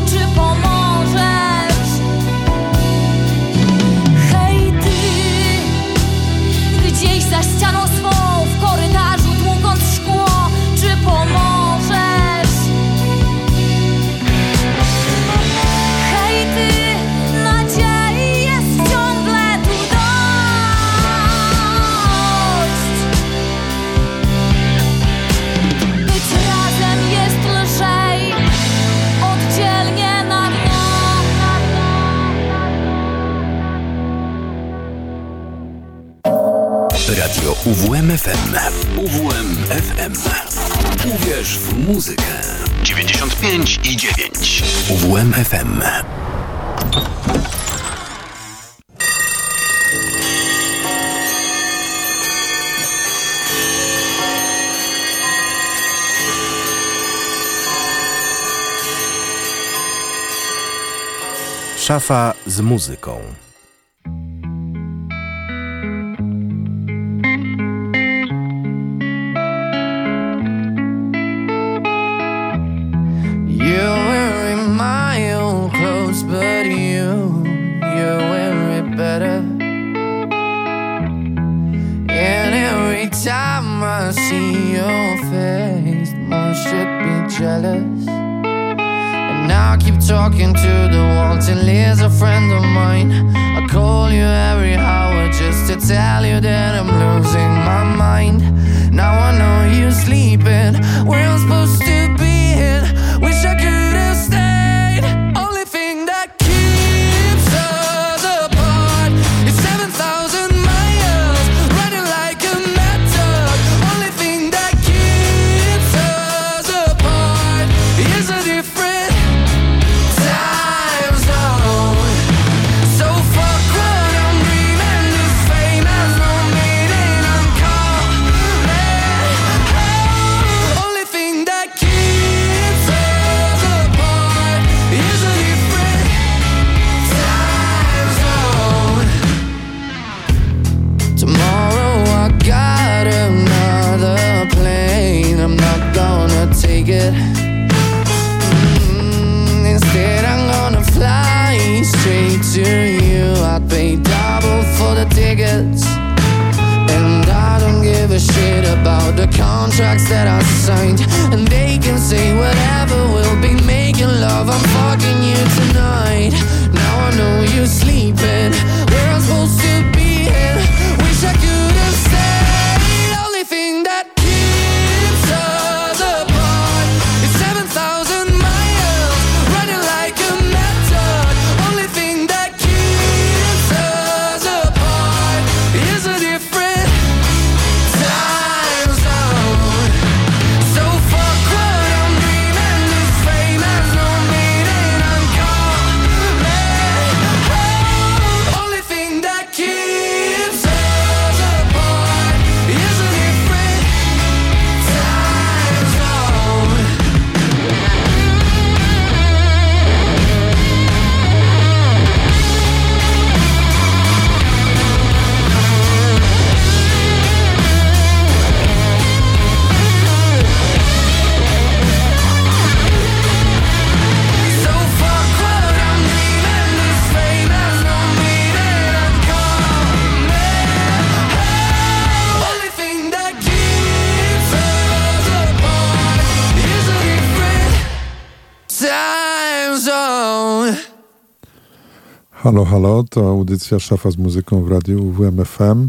czy pomożesz? UWM-FM. UWM-FM. Uwierz w muzykę. 95,9. UWM-FM. Szafa z muzyką. Talking to the wall till he's a friend of mine. I call you every hour just to tell you that I'm losing my mind. Now I know you're sleeping where I'm supposed to be in. Wish I could have stayed. Only thing that keeps us apart is 7,000 miles running like a mad dog. Only thing that keeps us apart is a different about the contracts that I signed, and they can say whatever. We'll be making love. I'm fucking you tonight. Now I know you're sleeping where I'm supposed to be in. Wish I could have stayed. Only thing that keeps us apart is 7,000 miles running like a mad dog. Only thing that keeps us apart is a different time. Halo, halo, to audycja Szafa z muzyką w radiu UWM-FM.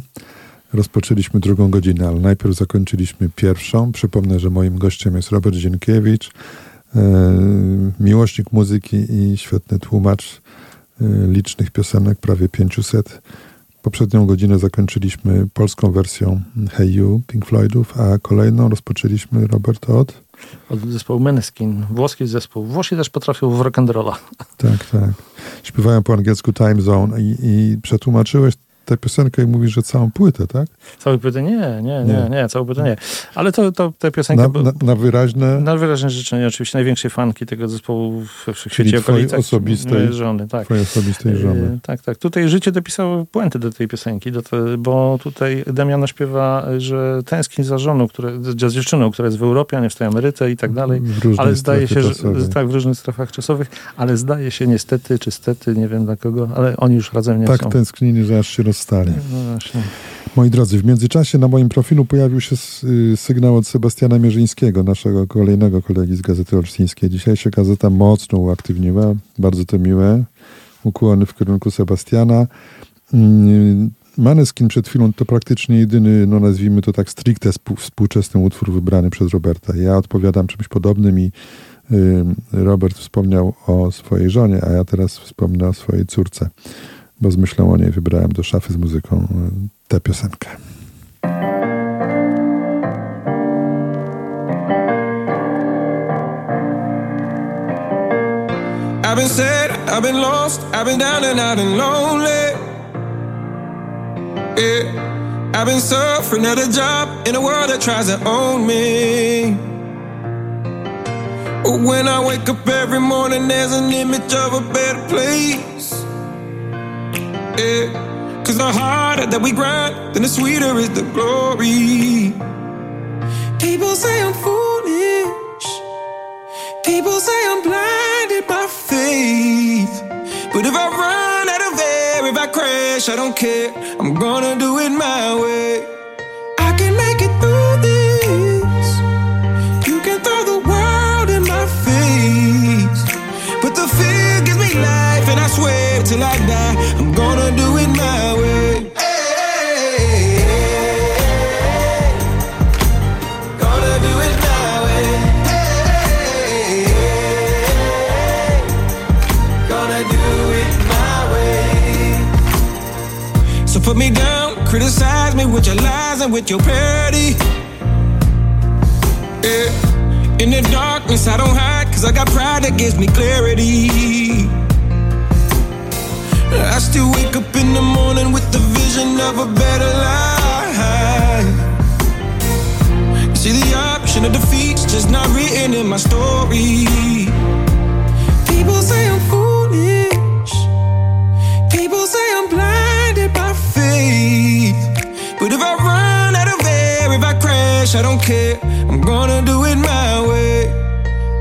Rozpoczęliśmy drugą godzinę, ale najpierw zakończyliśmy pierwszą. Przypomnę, że moim gościem jest Robert Zienkiewicz, miłośnik muzyki i świetny tłumacz licznych piosenek, prawie 500. Poprzednią godzinę zakończyliśmy polską wersją Hey You Pink Floydów, a kolejną rozpoczęliśmy, Robert, od zespołu Måneskin, włoski zespół. Włosi też potrafią w rock'n'rolla. Tak. Śpiewają po angielsku Time Zone i przetłumaczyłeś tę piosenkę i mówisz, że całą płytę, tak? Całą płytę? Nie, całą płytę nie. Ale to tę piosenkę... Na wyraźne... Na wyraźne życzenie oczywiście największej fanki tego zespołu w świecie okolicach. Osobistej żony, tak. Twojej osobistej żony. Tak. Tutaj życie dopisało puentę do tej piosenki, bo tutaj Damiana śpiewa, że tęskni za żoną, za dziewczyną, która jest w Europie, a nie wstaje emerytę i tak dalej. Ale zdaje się, że tak, w różnych strefach czasowych, ale zdaje się niestety, czy stety, nie wiem dla kogo, ale oni już razem nie są. Tak, tęsknili, że aż się stali. Moi drodzy, w międzyczasie na moim profilu pojawił się sygnał od Sebastiana Mierzyńskiego, naszego kolejnego kolegi z Gazety Olsztyńskiej. Dzisiaj się gazeta mocno uaktywniła, bardzo to miłe. Ukłony w kierunku Sebastiana. Måneskin przed chwilą to praktycznie jedyny, nazwijmy to tak stricte współczesny utwór wybrany przez Roberta. Ja odpowiadam czymś podobnym i Robert wspomniał o swojej żonie, a ja teraz wspomnę o swojej córce. Bo z myślą o niej wybrałem do szafy z muzyką tę piosenkę. I've been sad, I've been lost, I've been down and out and lonely. Yeah, I've been suffering at a job in a world that tries to own me. But when I wake up every morning, there's an image of a better place. Yeah. 'Cause the harder that we grind, then the sweeter is the glory. People say I'm foolish. People say I'm blinded by faith. But if I run out of air, if I crash, I don't care. I'm gonna do it my way. I can make it through this. You can throw the world in my face. But the fear gives me life, and I swear till I die, I'm gonna do it my way. Put me down, criticize me with your lies and with your parody. Yeah. In the darkness I don't hide, 'cause I got pride that gives me clarity. I still wake up in the morning with the vision of a better life. See, the option of defeat's just not written in my story. People say I'm foolish. People say I'm blinded by faith. But if I run out of air, if I crash, I don't care. I'm gonna do it my way.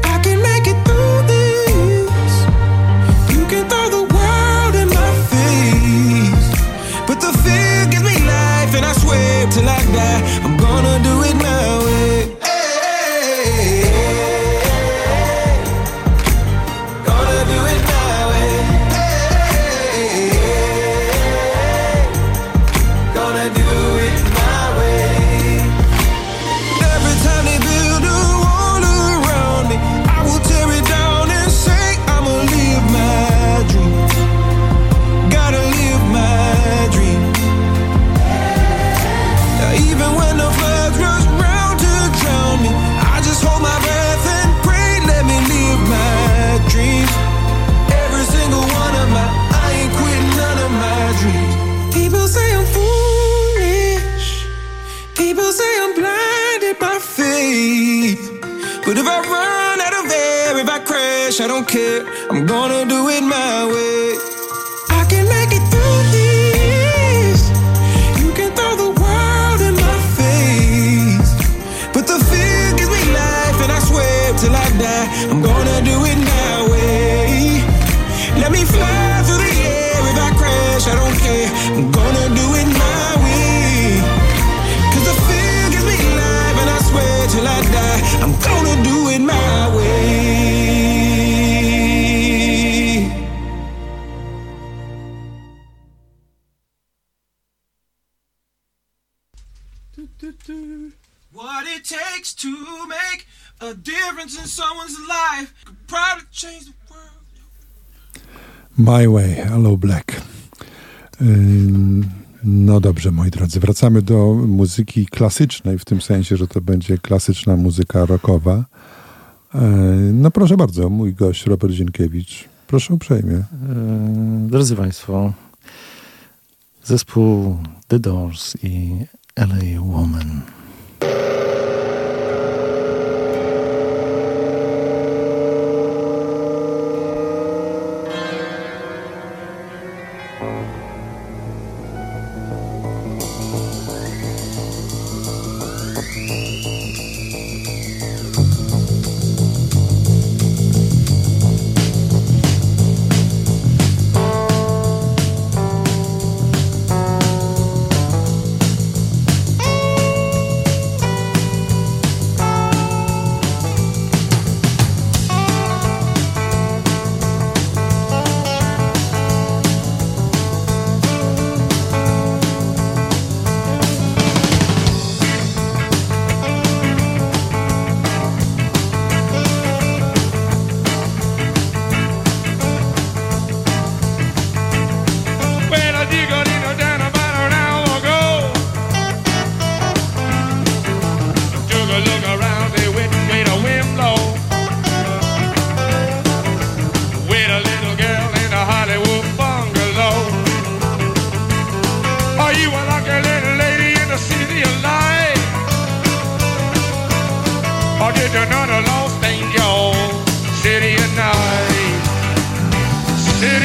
I can make it through this. You can throw the world in my face. But the fear gives me life, and I swear till I die, I'm gonna do it my way. Hey, gonna do it my way. Hey, but if I run out of air, if I crash, I don't care. I'm gonna do it my way. I can make it through this. You can throw the world in my face. But the fear gives me life, and I swear till I die, I'm gonna do it my way. Let me fly through the air. If I crash, I don't care. I'm gonna do it my way. 'Cause the fear gives me life, and I swear till I die, I'm gonna do it my way. What it takes to make a difference in someone's life could probably change the world. My Way, Allo Black. No dobrze, moi drodzy, wracamy do muzyki klasycznej, w tym sensie, że to będzie klasyczna muzyka rockowa. No proszę bardzo, mój gość Robert Zienkiewicz. Proszę uprzejmie. Drodzy Państwo, zespół The Doors i LA Woman.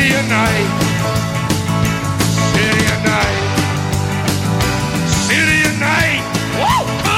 city at night, city at night, city at night. Woo! Oh!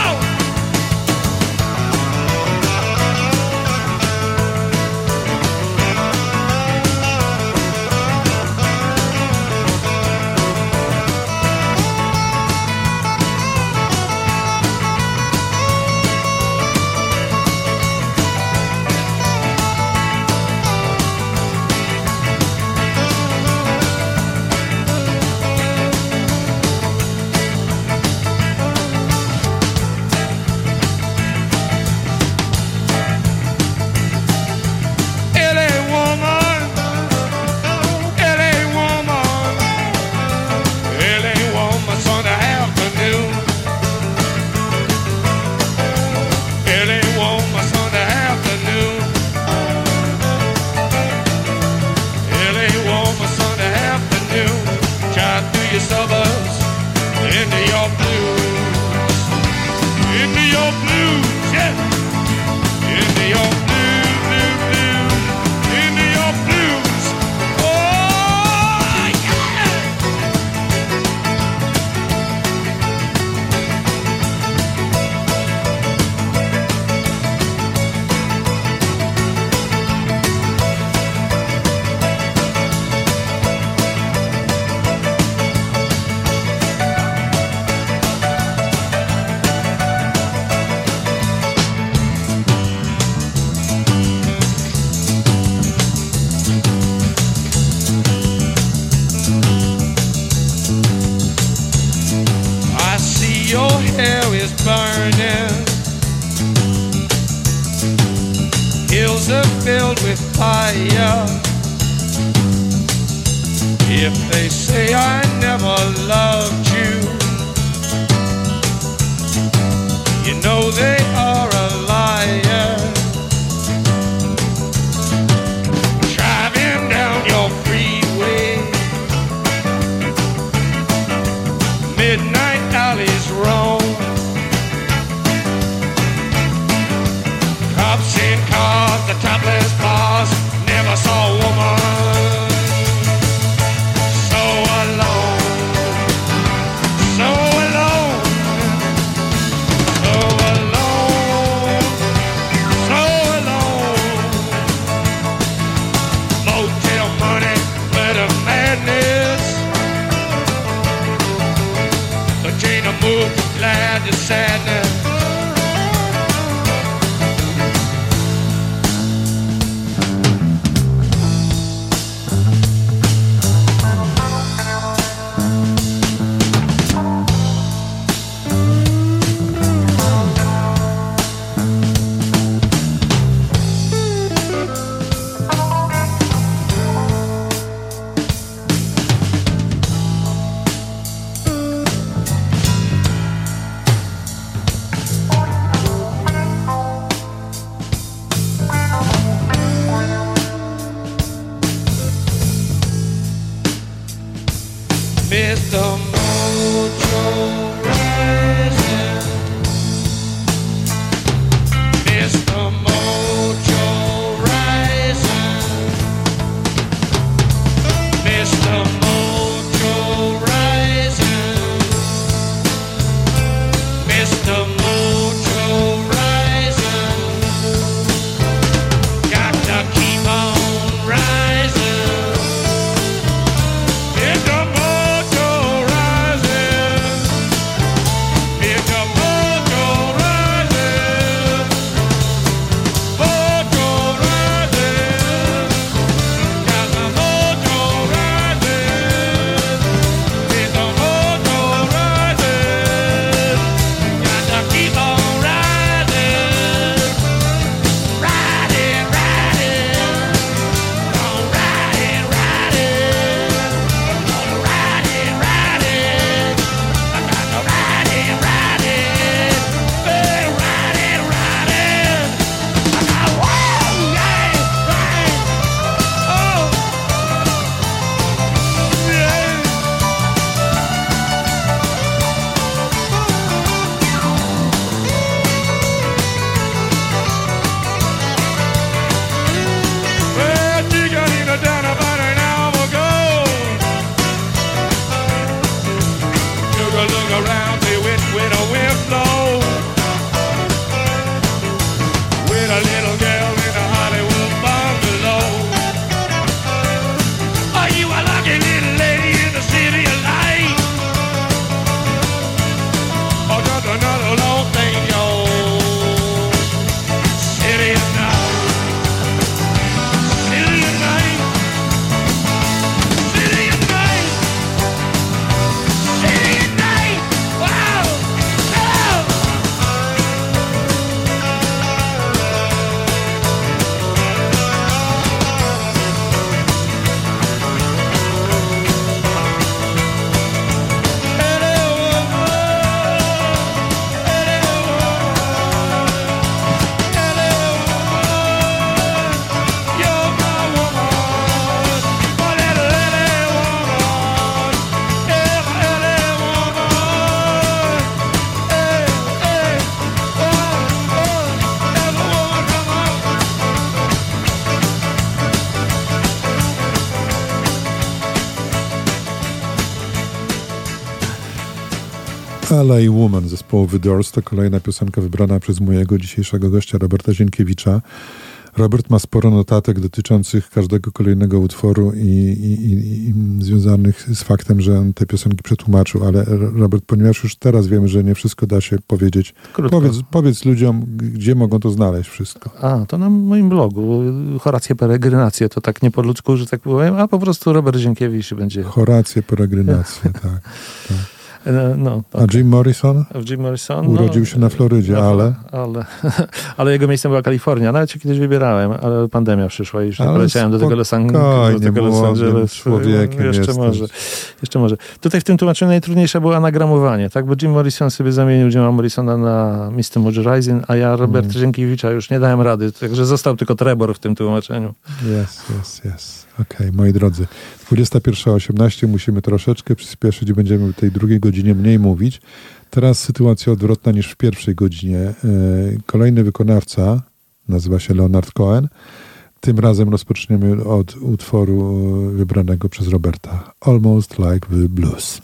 Keep on rising. It's the mojo rising. L.A. Woman zespołu The Doors to kolejna piosenka wybrana przez mojego dzisiejszego gościa Roberta Zienkiewicza. Robert ma sporo notatek dotyczących każdego kolejnego utworu i związanych z faktem, że on te piosenki przetłumaczył, ale Robert, ponieważ już teraz wiemy, że nie wszystko da się powiedzieć, powiedz ludziom, gdzie mogą to znaleźć wszystko. To na moim blogu, Horacje Peregrinacje, to tak nie po ludzku, że tak powiem, a po prostu Robert Zienkiewicz będzie... Horacje Peregrinacje, tak. Okay. A Jim Morrison? Urodził się na Florydzie, ale jego miejscem była Kalifornia. Nawet się kiedyś wybierałem, ale pandemia przyszła i już poleciałem do tego Los Angeles. Jeszcze może. Tutaj w tym tłumaczeniu najtrudniejsze było anagramowanie, tak? Bo Jim Morrison sobie zamienił Jima Morrisona na Mr. Morrison, a ja Robert Zienkiewicza już nie dałem rady, także został tylko Trebor w tym tłumaczeniu. Yes. Okej, moi drodzy. 21:18, musimy troszeczkę przyspieszyć, będziemy w tej drugiej godzinie mniej mówić. Teraz sytuacja odwrotna niż w pierwszej godzinie. Kolejny wykonawca, nazywa się Leonard Cohen. Tym razem rozpoczniemy od utworu wybranego przez Roberta. Almost Like the Blues.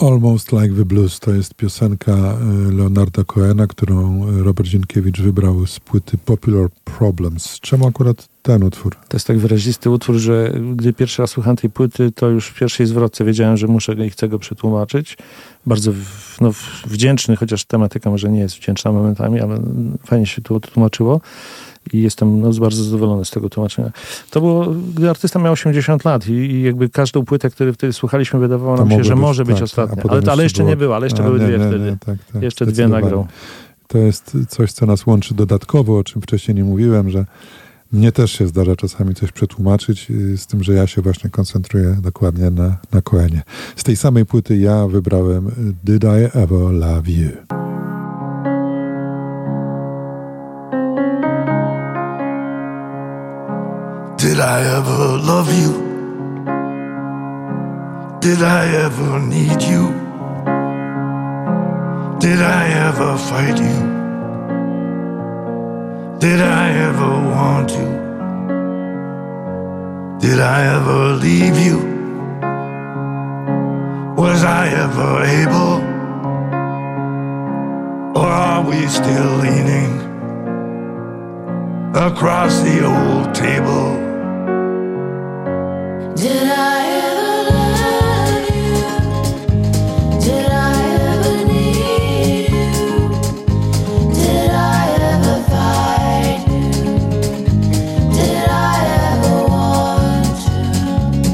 Almost Like the Blues to jest piosenka Leonarda Cohena, którą Robert Zienkiewicz wybrał z płyty Popular Problems. Czemu akurat ten utwór? To jest tak wyrazisty utwór, że gdy pierwszy raz słuchałem tej płyty, to już w pierwszej zwrotce wiedziałem, że muszę i chcę go przetłumaczyć. bardzo wdzięczny, chociaż tematyka może nie jest wdzięczna momentami, ale fajnie się to tłumaczyło i jestem bardzo zadowolony z tego tłumaczenia. To było, gdy artysta miał 80 lat i jakby każdą płytę, którą wtedy słuchaliśmy, wydawało nam się, że może być ostatnia, ale jeszcze było, nie była, ale jeszcze były dwie wtedy. Tak, jeszcze dwie nagrał. To jest coś, co nas łączy dodatkowo, o czym wcześniej nie mówiłem, że mnie też się zdarza czasami coś przetłumaczyć, z tym, że ja się właśnie koncentruję dokładnie na Cohenie. Z tej samej płyty ja wybrałem Did I Ever Love You? Did I ever love you? Did I ever need you? Did I ever fight you? Did I ever want you? Did I ever leave you? Was I ever able? Or are we still leaning across the old table? Did I ever love you? Did I ever need you? Did I ever fight?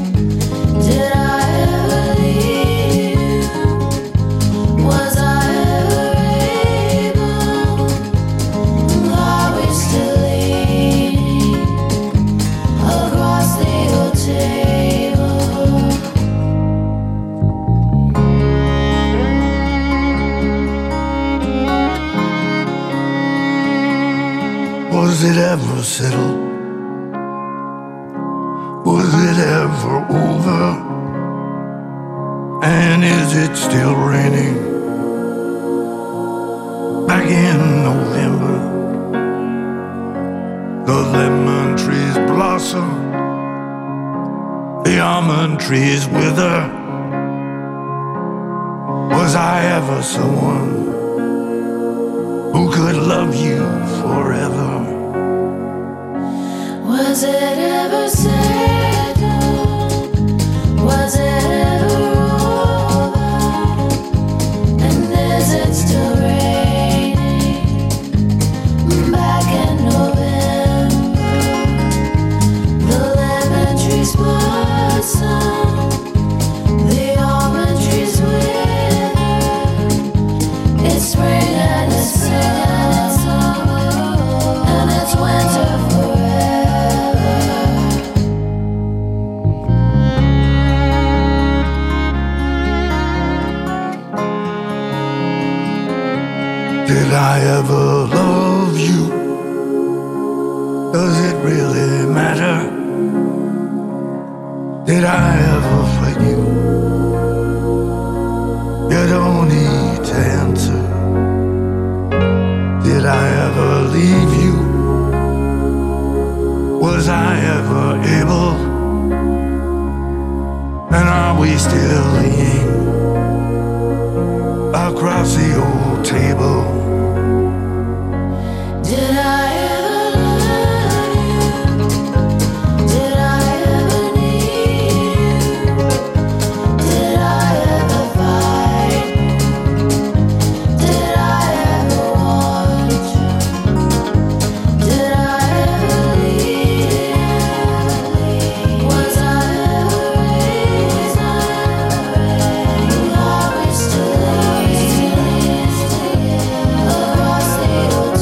Was it ever settled? Was it ever over? And is it still raining? Back in November, the lemon trees blossom, the almond trees wither. Was I ever someone who could love you forever? Was it ever settled? Was it ever over? And is it still raining back in November? The lemon trees blossom. The almond trees wither. It's spring and it's summer, and it's winter forever. Did I ever love you? Does it really matter? Did I ever fight you? You don't need to answer. Did I ever leave you? Was I ever able? And are we still leaning across the old table? Did I ever love you? Did I ever need you? Did I ever fight you? Did I ever want you? Did I ever leave? Was I ever raised? Are we still leaning across the old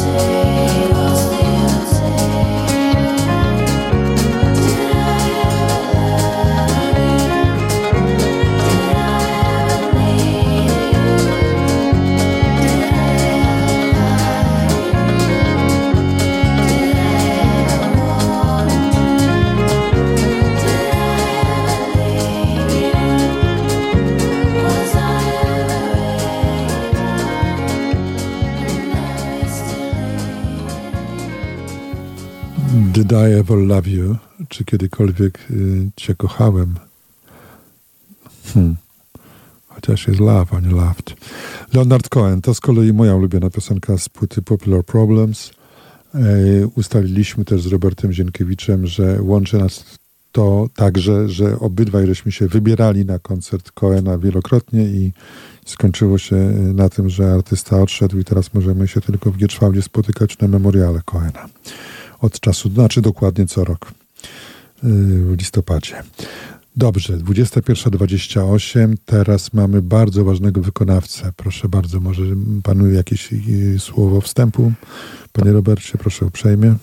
table? Did I ever love you? Czy kiedykolwiek cię kochałem? Chociaż jest love, a nie loved. Leonard Cohen, to z kolei moja ulubiona piosenka z płyty Popular Problems. Ustaliliśmy też z Robertem Zienkiewiczem, że łączy nas to także, że obydwaj żeśmy się wybierali na koncert Coena wielokrotnie i skończyło się na tym, że artysta odszedł i teraz możemy się tylko w Gierszwałdzie spotykać na memoriale Coena. Od czasu, znaczy dokładnie co rok w listopadzie. Dobrze, 21:28, teraz mamy bardzo ważnego wykonawcę. Proszę bardzo, może panuje jakieś słowo wstępu? Panie Robercie, proszę uprzejmie.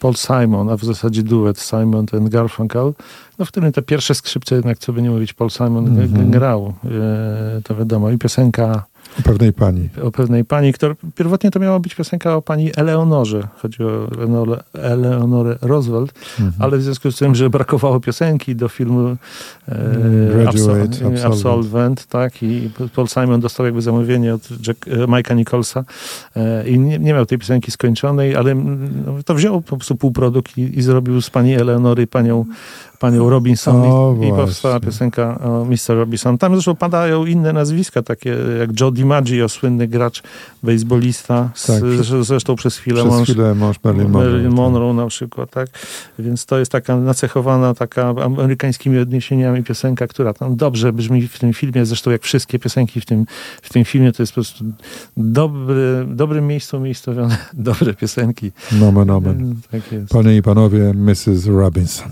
Paul Simon, a w zasadzie duet Simon and Garfunkel, no w którym te pierwsze skrzypce, jednak co by nie mówić, Paul Simon grał, to wiadomo, i piosenka o pewnej pani, która pierwotnie to miała być piosenka o pani Eleonorze, chodzi o Eleonorę Roosevelt, ale w związku z tym, że brakowało piosenki do filmu Absolvent, tak, i Paul Simon dostał jakby zamówienie od Mike'a Nicholsa i nie miał tej piosenki skończonej, ale to wziął po prostu półprodukt i zrobił z pani Eleonory panią Robinson i powstała piosenka o Mr. Robinson. Tam zresztą padają inne nazwiska, takie jak Joe DiMaggio, słynny gracz, bejsbolista, zresztą przez chwilę mąż Marilyn Monroe tak. Na przykład, tak? Więc to jest taka nacechowana, taka amerykańskimi odniesieniami piosenka, która tam dobrze brzmi w tym filmie, zresztą jak wszystkie piosenki w tym filmie, to jest po prostu dobrym miejscu umiejscowione dobre piosenki. Nomen omen. Tak jest. Panie i panowie, Mrs. Robinson.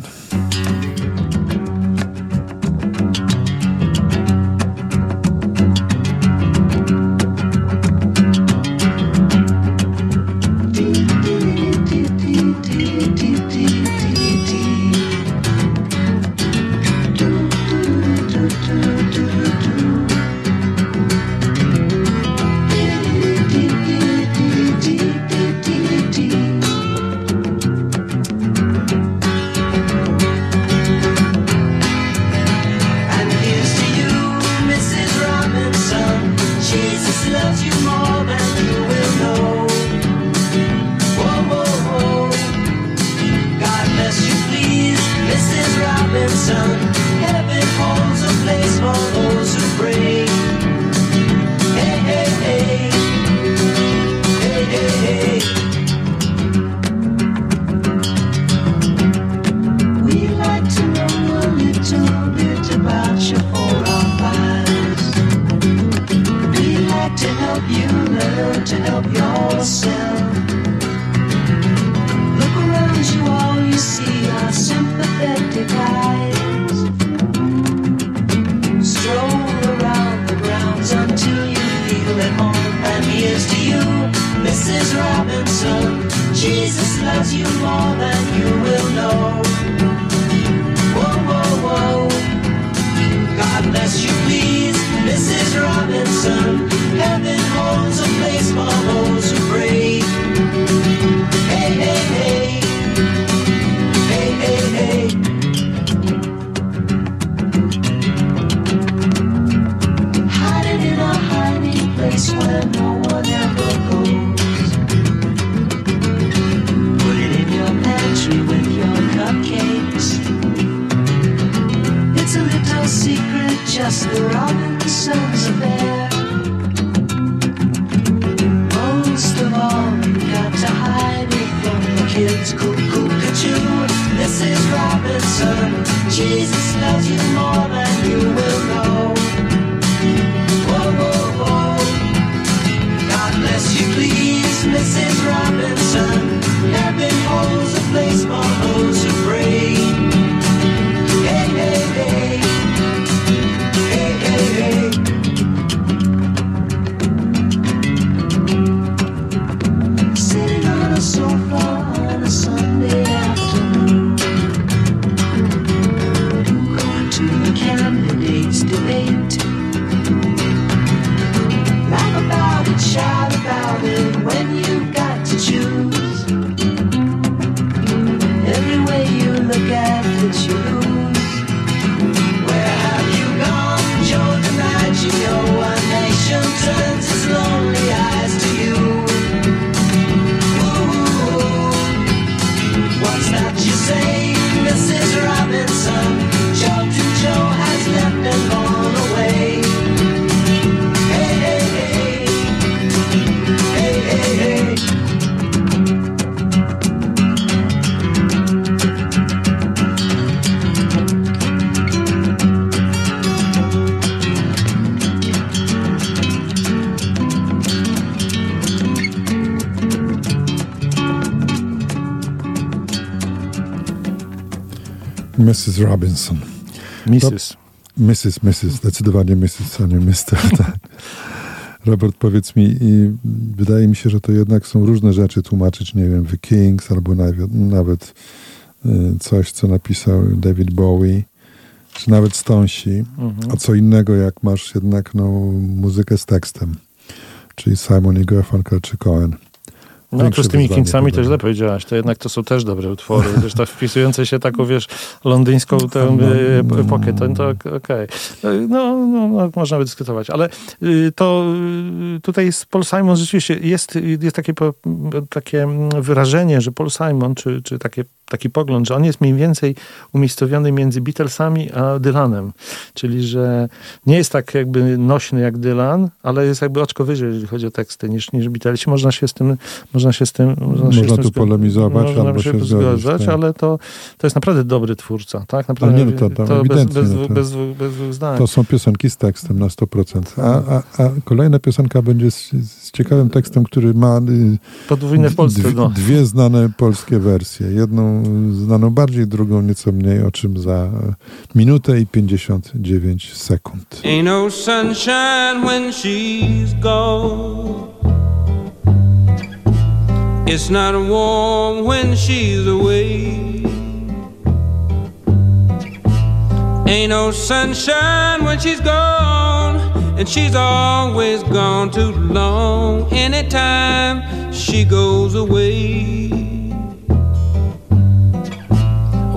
Just the Robinson's affair. Mrs. Robinson. Mrs. Zdecydowanie Mrs., a nie Mr. Tak. Robert, powiedz mi, i wydaje mi się, że to jednak są różne rzeczy tłumaczyć, nie wiem, The Kinks, albo nawet coś, co napisał David Bowie, czy nawet Stonesi, a co innego, jak masz jednak muzykę z tekstem, czyli Simon i Garfunkel, czy Cohen. No to z tymi Kingsami też źle powiedziałaś. To jednak to są też dobre utwory. Zresztą tak wpisujące się taką, londyńską tę epokę. To okej. No, można by dyskutować. Ale to tutaj Paul Simon rzeczywiście jest takie wyrażenie, że Paul Simon, czy taki pogląd, że on jest mniej więcej umiejscowiony między Beatlesami a Dylanem. Czyli, że nie jest tak nośny jak Dylan, ale jest oczko wyżej, jeżeli chodzi o teksty, niż Beatlesi. Można się z tym polemizować, albo się zgadzać, tak. Ale to jest naprawdę dobry twórca, tak? Naprawdę, bez dwóch zdań. To są piosenki z tekstem na 100%. A kolejna piosenka będzie z ciekawym tekstem, który ma podwójne w Polsce, dwie znane polskie wersje. Jedną znaną bardziej, drugą nieco mniej, o czym za minutę i 59 sekund. Ain't no sunshine when she's gone. It's not warm when she's away. Ain't no sunshine when she's gone, and she's always gone too long. Anytime she goes away, I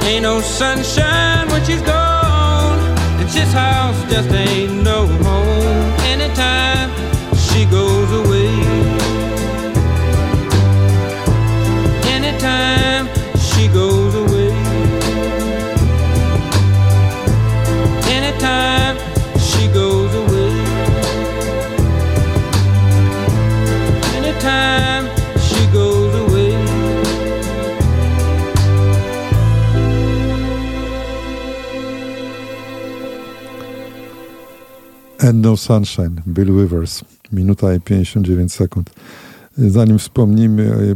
Ain't no sunshine when she's gone. And this house just ain't no home anytime she goes away. Anytime she goes away. Anytime she goes away. Anytime she goes away. And No Sunshine, Bill Withers. Minuta i 59 sekund. Zanim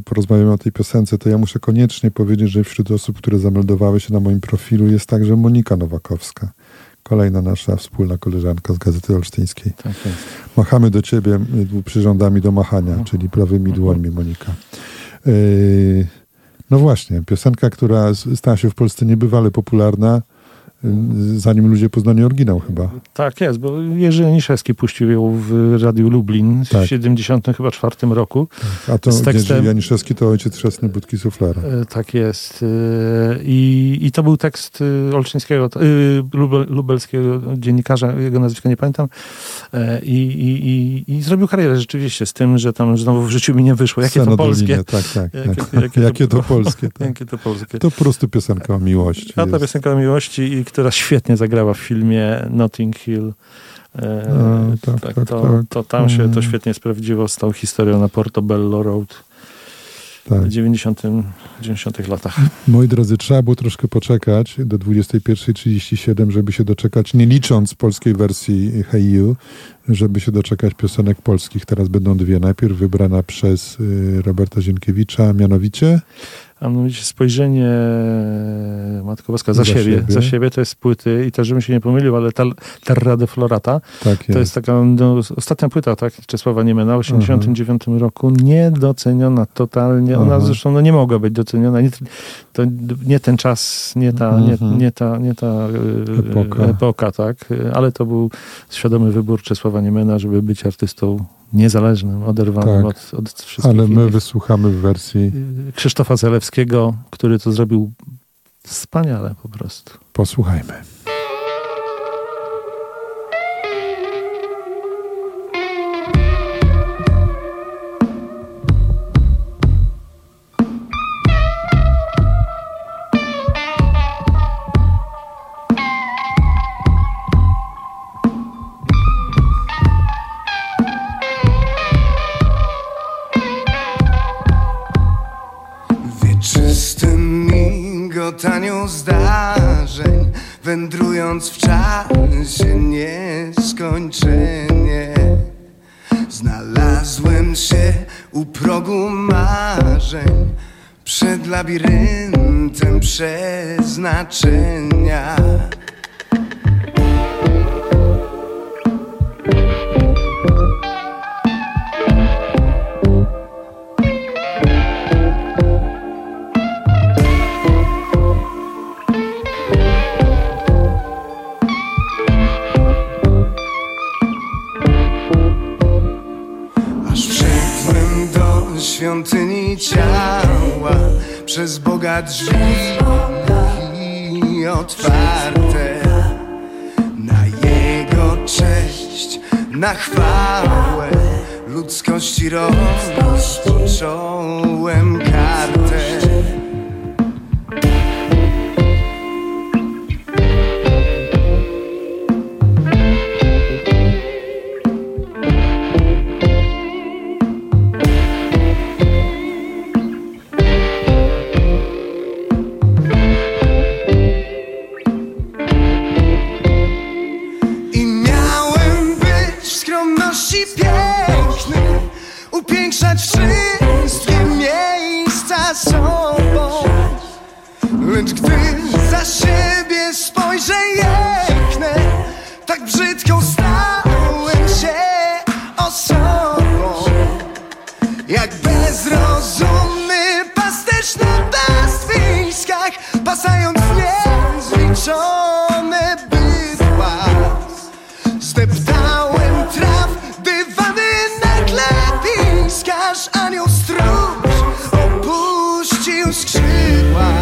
porozmawiamy o tej piosence, to ja muszę koniecznie powiedzieć, że wśród osób, które zameldowały się na moim profilu, jest także Monika Nowakowska, kolejna nasza wspólna koleżanka z Gazety Olsztyńskiej. Tak jest. Machamy do ciebie przyrządami do machania, czyli prawymi dłońmi, Monika. No właśnie, piosenka, która stała się w Polsce niebywale popularna, zanim ludzie poznali oryginał chyba. Tak jest, bo Jerzy Janiszewski puścił ją w Radiu Lublin w 74 roku. Tak. A to z tekstem... Jerzy Janiszewski to ojciec chrzestny Budki Suflera. Tak jest. I to był tekst olsztyńskiego, lubelskiego dziennikarza, jego nazwiska nie pamiętam. I zrobił karierę rzeczywiście z tym, że tam znowu w życiu mi nie wyszło. Jakie to polskie. Tak. Jakie to polskie. To po prostu piosenka o miłości. A ta piosenka o miłości, która świetnie zagrała w filmie Notting Hill. To tam się to świetnie sprawdziło z tą historią na Portobello Road w 90 latach. Moi drodzy, trzeba było troszkę poczekać do 21:37, żeby się doczekać, nie licząc polskiej wersji Hey You, żeby się doczekać piosenek polskich. Teraz będą dwie. Najpierw wybrana przez Roberta Zienkiewicza, mianowicie... a mianowicie spojrzenie Matko Boska za siebie, to jest płyty i to, żebym się nie pomylił, ale Terra de Florata, tak to jest taka ostatnia płyta, tak, Czesława Niemena w 1989 roku, niedoceniona totalnie, ona zresztą nie mogła być doceniona, nie ten czas, nie ta epoka, tak, ale to był świadomy wybór Czesława Niemena, żeby być artystą niezależnym, oderwanym od wszystkich. Ale my wysłuchamy w wersji Krzysztofa Zalewskiego, który to zrobił wspaniale po prostu. Posłuchajmy. Tanią zdarzeń, wędrując w czasie nieskończenie, znalazłem się u progu marzeń, przed labiryntem przeznaczenia. Świątyni ciała, przez Boga drzwi i otwarte, na Jego cześć, na chwałę ludzkości rozpocząłem kartę. Wszystkie miejsca sobą, lecz gdy za siebie spojrzę, jęknę, tak brzydką stałem się osobą, jak bezrozumny pasterz na pastwiskach, pasając niezliczone bydła, zdeptałem traw. Anioł stróż opuścił skrzydła.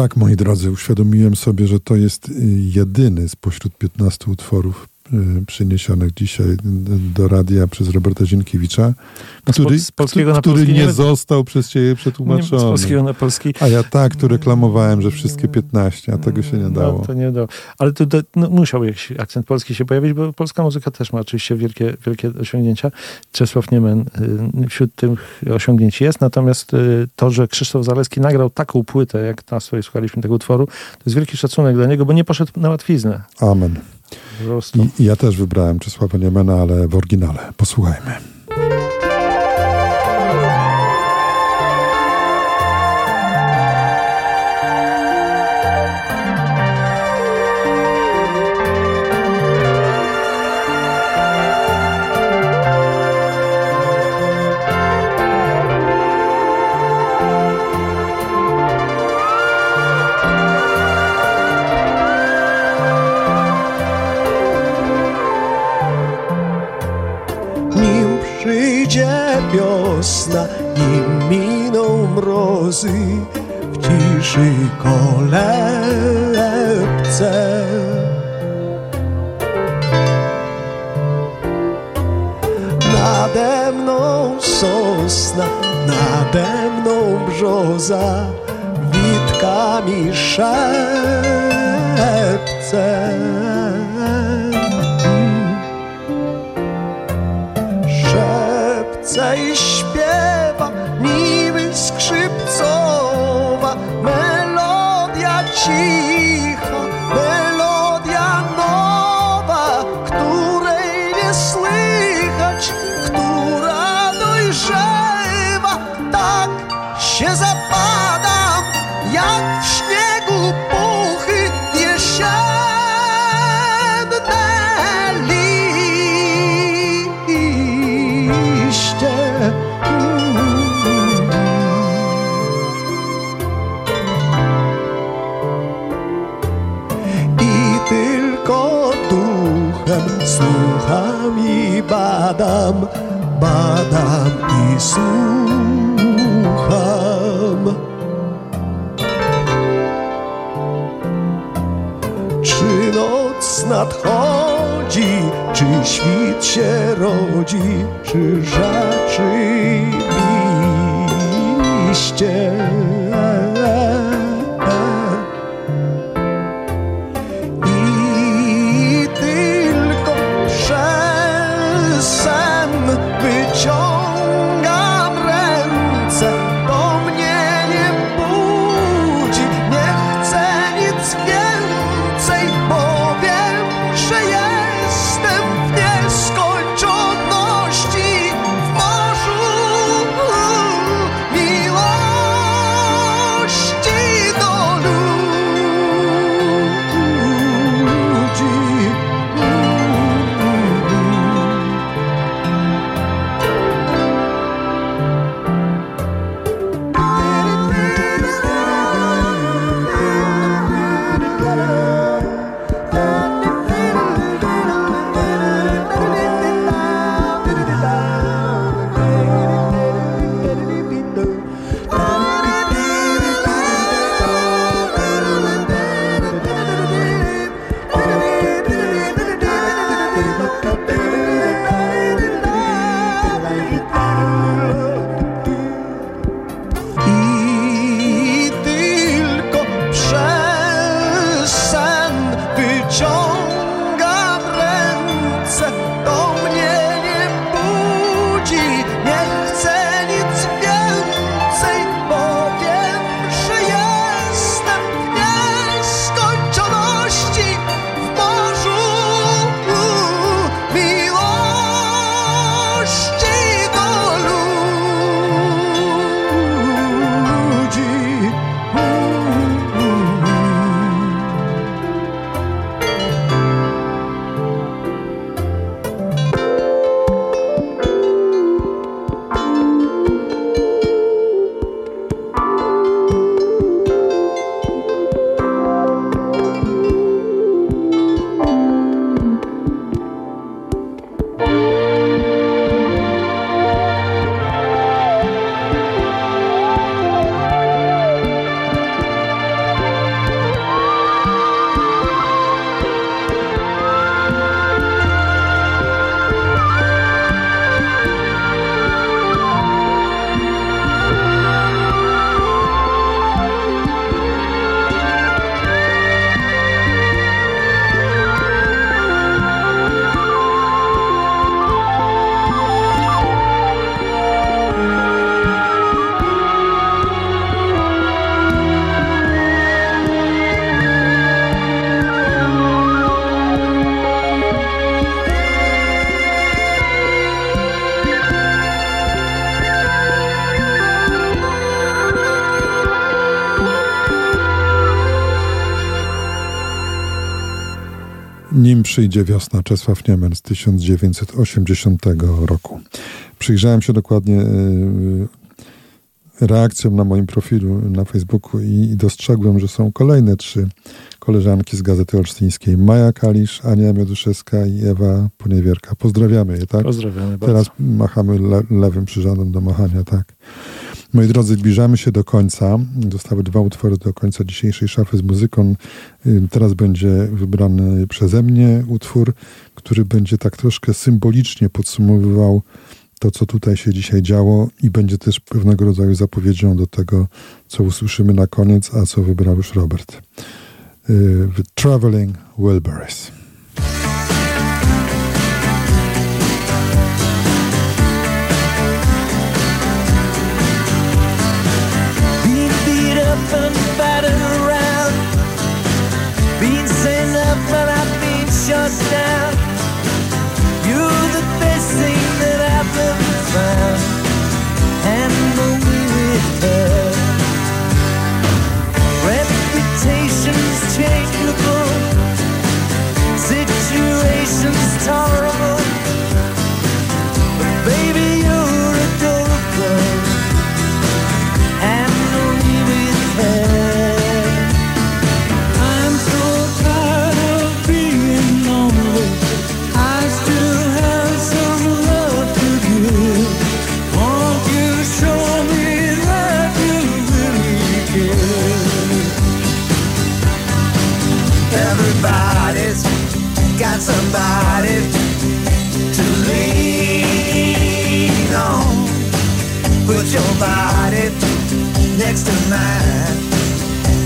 Tak, moi drodzy, uświadomiłem sobie, że to jest jedyny spośród 15 utworów przyniesionych dzisiaj do radia przez Roberta Zienkiewicza, który nie został przez ciebie przetłumaczony. Z polskiego na polski. A ja tak, tu reklamowałem, że wszystkie 15, a tego się nie dało. No, to nie dało. Ale tu musiał jakiś akcent polski się pojawić, bo polska muzyka też ma oczywiście wielkie, wielkie osiągnięcia. Czesław Niemen wśród tych osiągnięć jest, natomiast to, że Krzysztof Zaleski nagrał taką płytę, jak ta, z której słuchaliśmy tego utworu, to jest wielki szacunek dla niego, bo nie poszedł na łatwiznę. Amen. Ja też wybrałem Czesława Niemena, ale w oryginale. Posłuchajmy. Wiosna i miną mrozy w ciszy kolebce. Nade mną sosna, nade mną brzoza witkami szepce. I śpiewa niby skrzypcowa melodia cicha, melodia nowa, której nie słychać, która dojrzewa. Tak się zapadam, jak w śniegu puchy jesienne. Słucham i badam, badam i słucham. Czy noc nadchodzi, czy świt się rodzi, czy rzeczywiście Nim przyjdzie wiosna, Czesław Niemen z 1980 roku. Przyjrzałem się dokładnie reakcjom na moim profilu na Facebooku i dostrzegłem, że są kolejne trzy koleżanki z Gazety Olsztyńskiej. Maja Kalisz, Ania Mioduszewska i Ewa Poniewierka. Pozdrawiamy je, tak? Pozdrawiamy bardzo. Teraz machamy lewym przyrządem do machania, tak. Moi drodzy, zbliżamy się do końca. Zostały dwa utwory do końca dzisiejszej szafy z muzyką. Teraz będzie wybrany przeze mnie utwór, który będzie tak troszkę symbolicznie podsumowywał to, co tutaj się dzisiaj działo i będzie też pewnego rodzaju zapowiedzią do tego, co usłyszymy na koniec, a co wybrał już Robert. Traveling Wilburys. Horrible, but baby, you're adorable, and I'll be with her. I'm so tired of being lonely. I still have some love to give. Won't you show me that you really care? Everybody's got somebody your body next to mine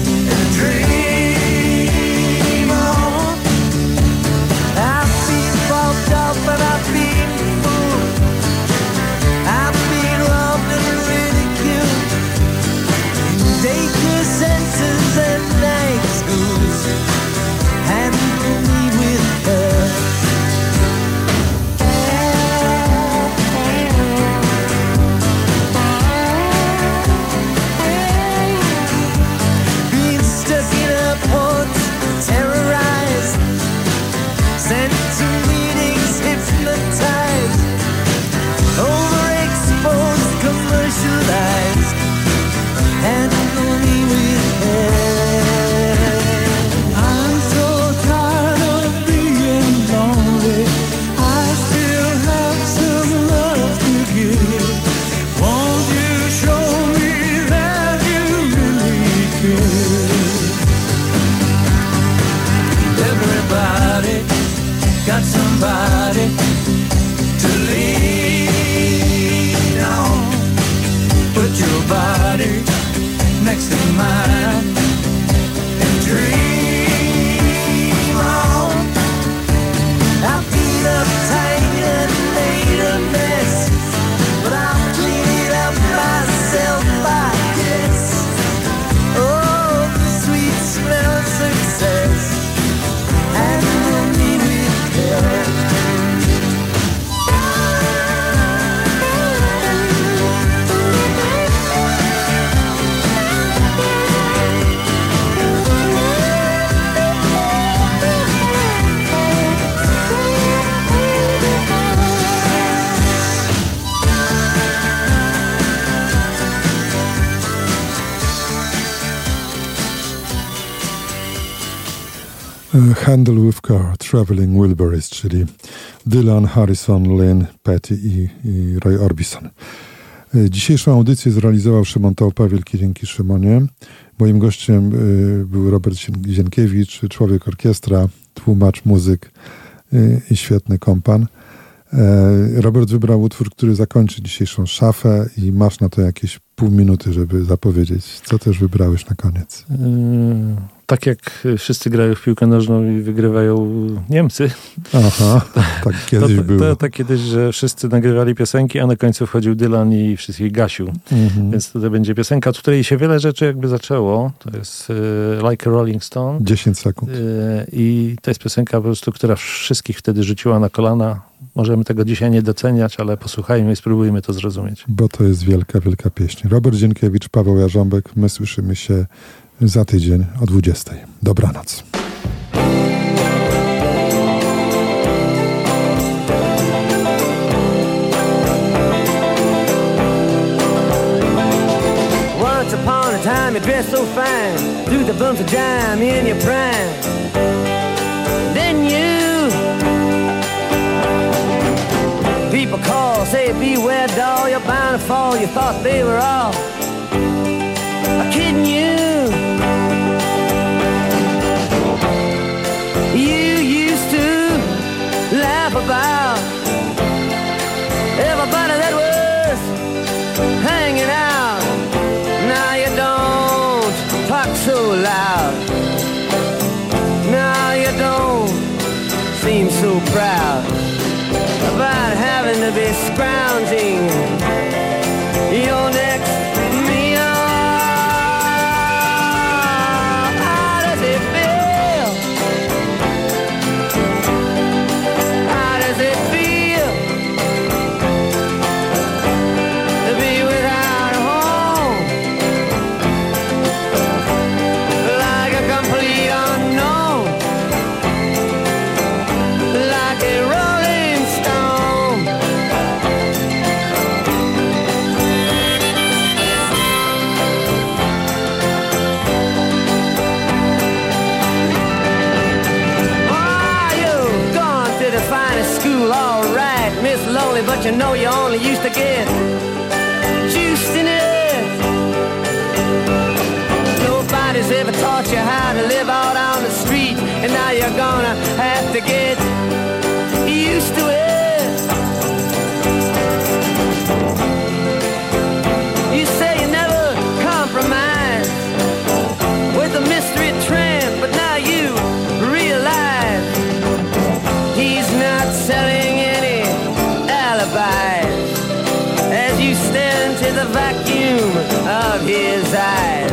and dream on. I've been fucked up and I've been fooled. I've been loved and ridiculed. Take your senses at night schools and put me with her. Handle with Car, Traveling Wilburys, czyli Dylan, Harrison, Lynn, Petty i Roy Orbison. Dzisiejszą audycję zrealizował Szymon Taupa, wielkie dzięki Szymonie. Moim gościem był Robert Zienkiewicz, człowiek orkiestra, tłumacz, muzyk i świetny kompan. Robert wybrał utwór, który zakończy dzisiejszą szafę i masz na to jakieś pół minuty, żeby zapowiedzieć. Co też wybrałeś na koniec? Tak jak wszyscy grają w piłkę nożną i wygrywają Niemcy. Aha, tak kiedyś było. To tak kiedyś, że wszyscy nagrywali piosenki, a na końcu wchodził Dylan i wszystkich gasił. Mhm. Więc tutaj będzie piosenka, od której się wiele rzeczy jakby zaczęło. To jest Like a Rolling Stone. 10 sekund. I to jest piosenka po prostu, która wszystkich wtedy rzuciła na kolana. Możemy tego dzisiaj nie doceniać, ale posłuchajmy i spróbujmy to zrozumieć. Bo to jest wielka, wielka pieśń. Robert Zienkiewicz, Paweł Jarząbek. My słyszymy się za tydzień o 20:00. Dobranoc. dressed so fine through the bumps of dime in your prime. Then you, people call, say beware doll, you're bound to fall, you thought they were all kidding you. You used to laugh about everybody that was hanging out. Now you don't talk so loud. Now you don't seem so proud about having to be scrounging your next meal. How does it feel? How does it feel to be without a home? Like a complete unknown, like a rolling stone. Oh, you've gone to the finest school, all right, Miss Lonely, but you know you only used to get juiced in it. Nobody's ever taught you how to live out on the street, and now you're gonna have to get used to it. You say you never compromise with the mystery trend, but now you realize he's not selling any alibis as you stare into the vacuum of his eyes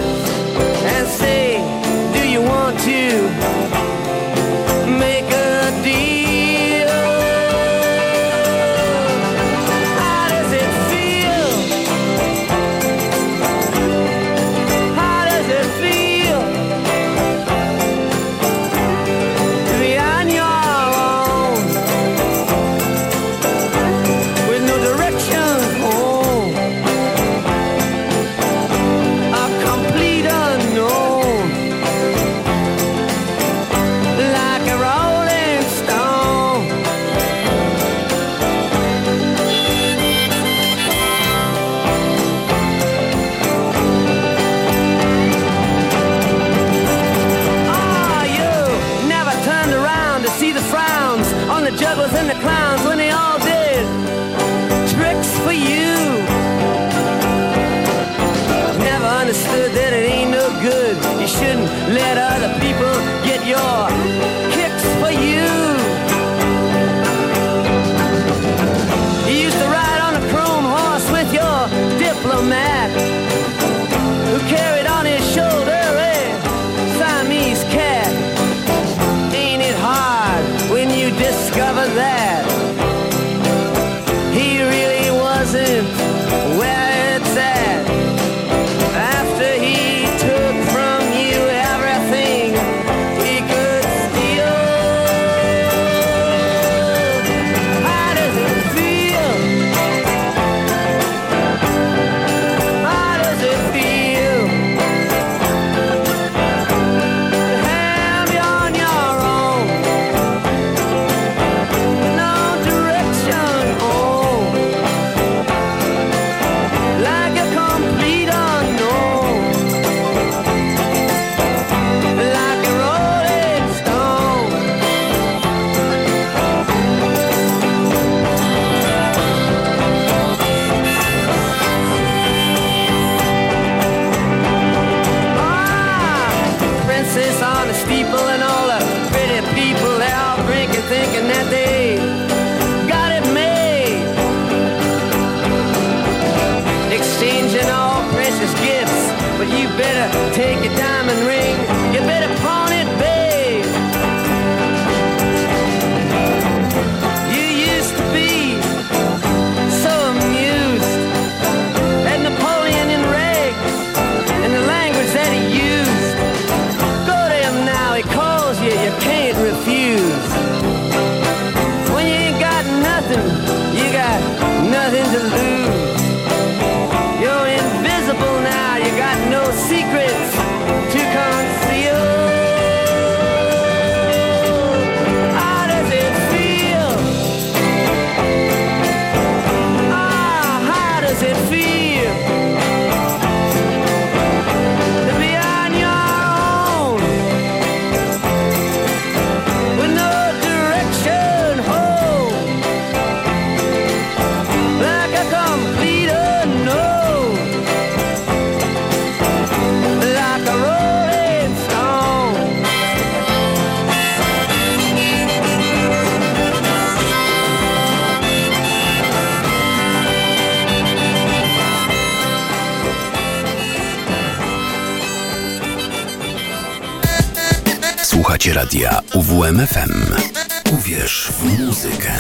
and say, do you want to make a deal? How does it feel? How does it feel to be on your own with no direction home? A complete unknown, like a rolling stone. Ah, you never turned around to see the frowns on the jugglers and the clowns when they all did tricks for you. Never understood that it ain't no good. You shouldn't let other people get your kicks for you. You used to ride on a chrome horse with your diplomat who carried on his shoulder a Siamese cat. Ain't it hard when you discover that he really wasn't where it's at? After he took from you everything he could steal. How does it feel? How does it feel to have you on your own? No direction, oh, like a complete unknown, like a rolling stone. Ah, princess on the steeple and all the pretty people, they all drinking, thinking that they got it made. Exchanging all precious gifts, but you better take your diamond ring, you better pawn it, babe. You used to be so amused at Napoleon in rags and the language that he used. Go to him now, he calls you, you can't refuse. When you ain't got nothing, you got nothing to lose. You're invisible now, you got no secrets Słuchacie radia UWM-FM. Uwierz w muzykę.